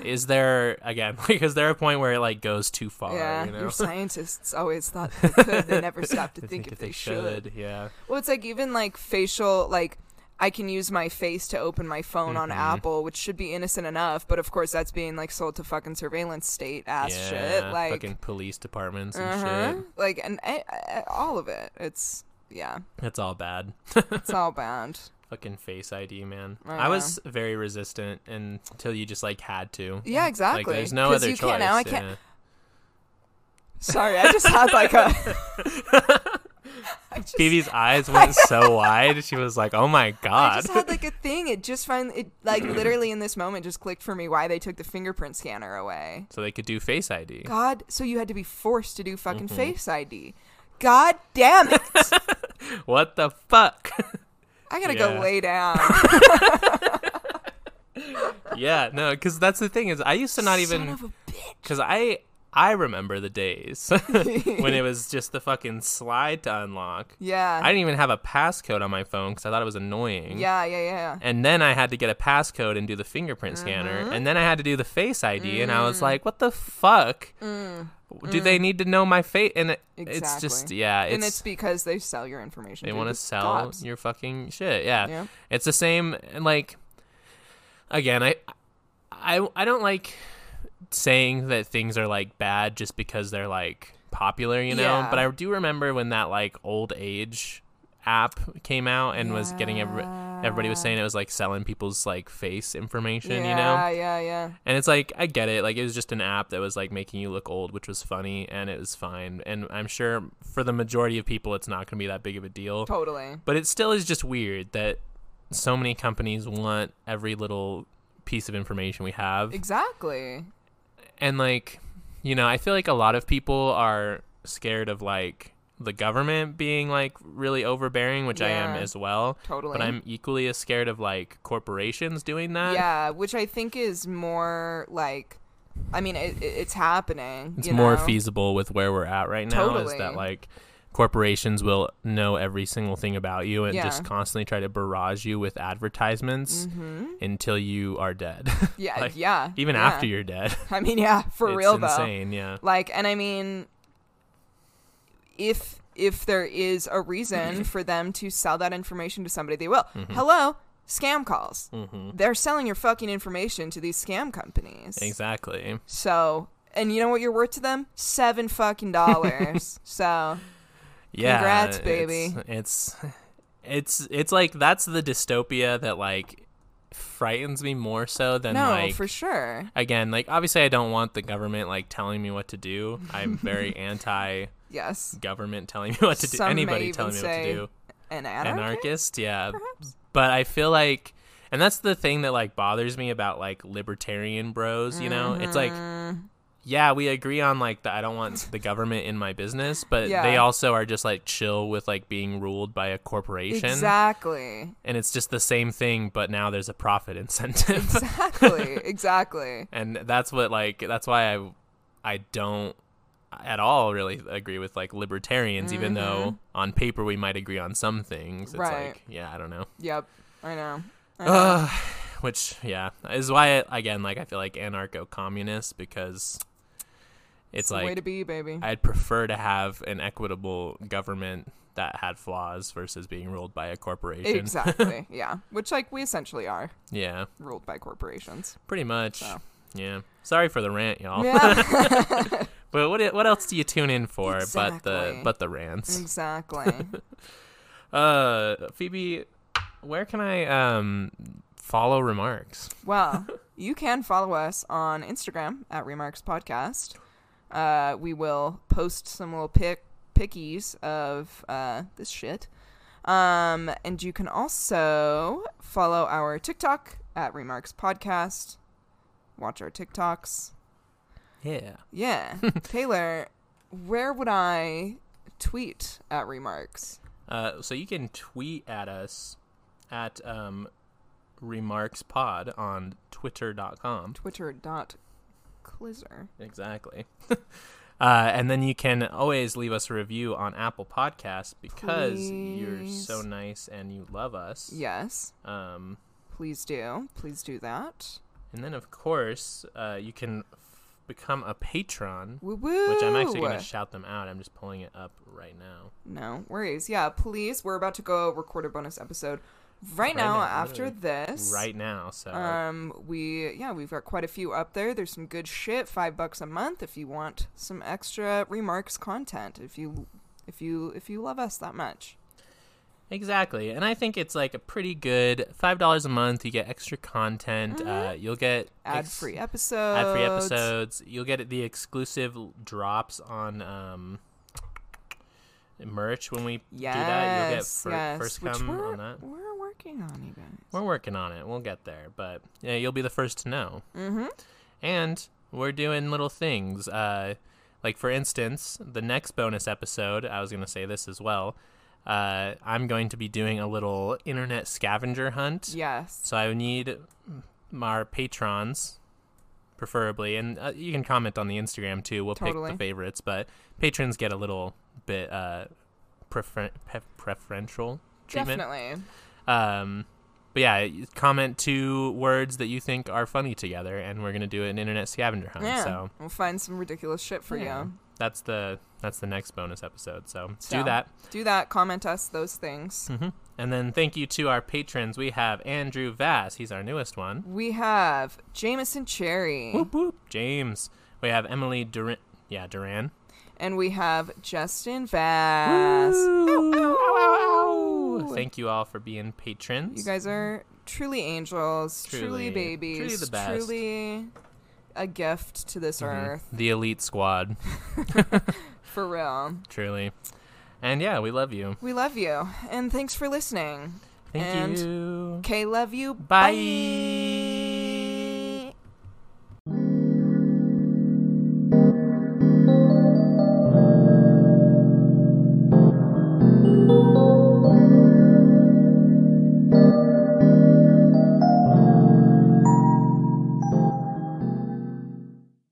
like, is there a point where it like goes too far? Yeah. You know? Your scientists always thought they could. They never stopped to think if they should. Yeah. Well, it's like even like facial like. I can use my face to open my phone on Apple, which should be innocent enough, but of course that's being like sold to fucking surveillance state ass shit, like fucking police departments and shit, like and all of it. It's yeah, it's all bad. It's all bad. Fucking Face ID, man. I was very resistant until you just like had to. Yeah, exactly. Like, there's no other choice. Can't now. I can't. Sorry, I just had like a. Phoebe's eyes went so wide. She was like, "Oh my god!" I just had like a thing. It just finally, like literally in this moment, just clicked for me why they took the fingerprint scanner away. So they could do Face ID. God, so you had to be forced to do fucking Face ID. God damn it! What the fuck? I gotta go lay down. Yeah, no, because that's the thing is I used to not even because I remember the days when it was just the fucking slide to unlock. Yeah. I didn't even have a passcode on my phone because I thought it was annoying. Yeah. And then I had to get a passcode and do the fingerprint scanner. And then I had to do the Face ID. And I was like, what the fuck? Do they need to know my face? And it's just, yeah. It's, and it's because they sell your information. They want to sell your fucking shit. Yeah. It's the same. And like, again, I don't like... saying that things are like bad just because they're like popular, you know. But I do remember when that like old age app came out and was getting everybody was saying it was like selling people's like face information, you know. Yeah. And it's like I get it, like it was just an app that was like making you look old, which was funny and it was fine. And I'm sure for the majority of people, it's not going to be that big of a deal. Totally. But it still is just weird that so many companies want every little piece of information we have. Exactly. And, like, you know, I feel like a lot of people are scared of, like, the government being, like, really overbearing, which I am as well. Totally. But I'm equally as scared of, like, corporations doing that. Yeah, which I think is more, like, I mean, it's happening. It's more feasible with where we're at right now. Totally. Is that, like, corporations will know every single thing about you and just constantly try to barrage you with advertisements until you are dead. Yeah. Like, yeah. Even after you're dead. I mean, yeah, for real though. It's insane, yeah. Like, and I mean, if there is a reason for them to sell that information to somebody, they will. Hello, scam calls. They're selling your fucking information to these scam companies. Exactly. So, and you know what you're worth to them? $7 fucking dollars. So... Yeah, congrats, baby. It's like that's the dystopia that like frightens me more so than like for sure. Again, like obviously I don't want the government like telling me what to do. I'm very anti government telling me what to do. Anybody telling me what to do. An anarchist, yeah. Perhaps? But I feel like, and that's the thing that like bothers me about like libertarian bros, you know? It's like, yeah, we agree on, like, I don't want the government in my business, but they also are just, like, chill with, like, being ruled by a corporation. Exactly. And it's just the same thing, but now there's a profit incentive. Exactly. And that's what, like, that's why I don't at all really agree with, like, libertarians, even though on paper we might agree on some things. It's like, yeah, I don't know. Yep, I know. Which, yeah, is why, again, like, I feel like anarcho-communist because... It's like, way to be, baby. I'd prefer to have an equitable government that had flaws versus being ruled by a corporation. Exactly. Yeah. Which, like, we essentially are. Yeah. Ruled by corporations. Pretty much. So. Yeah. Sorry for the rant, y'all. Yeah. But what else do you tune in for but the rants? Exactly. Phoebe, where can I follow Remarks? Well, you can follow us on Instagram at Remarks Podcast. We will post some little pickies of this shit. And you can also follow our TikTok at Remarks Podcast. Watch our TikToks. Yeah. Yeah. Tayler, where would I tweet at Remarks? So you can tweet at us at RemarksPod on Twitter.com. Twitter.clizzer. Exactly. And then you can always leave us a review on Apple Podcasts because you're so nice and you love us. Yes. Please do. Please do that. And then, of course, you can become a patron, which I'm actually going to shout them out. I'm just pulling it up right now. No worries. Yeah, please. We're about to go record a bonus episode right now after this. Right now. So we've got quite a few up there. There's some good shit. $5 a month if you want some extra Remarks content. If you love us that much. Exactly. And I think it's like a pretty good $5 a month. You get extra content. Mm-hmm. You'll get ad-free episodes. You'll get the exclusive drops on merch when we do that. You'll get first come on that. We're working on it, you guys. We're working on it. We'll get there. But yeah, you'll be the first to know. Mm-hmm. And we're doing little things. Like, for instance, the next bonus episode, I was going to say this as well, I'm going to be doing a little internet scavenger hunt. Yes. So I need our patrons, preferably, and you can comment on the Instagram too. We'll pick the favorites, but patrons get a little bit preferential treatment. Definitely. But yeah, comment 2 words that you think are funny together, and we're gonna do an internet scavenger hunt. Yeah. So we'll find some ridiculous shit for you. That's the next bonus episode. So do that. Do that. Comment us those things. Mm-hmm. And then thank you to our patrons. We have Andrew Vass. He's our newest one. We have Jameson Cherry. Whoop, whoop. James. We have Emily Duran. And we have Justin Vass. Ow, ow, ow, ow. Thank you all for being patrons. You guys are truly angels. Truly babies. Truly the best. Truly a gift to this earth. The elite squad. For real. Truly. And yeah, we love you. We love you. And thanks for listening. Thank you. K love you. Bye.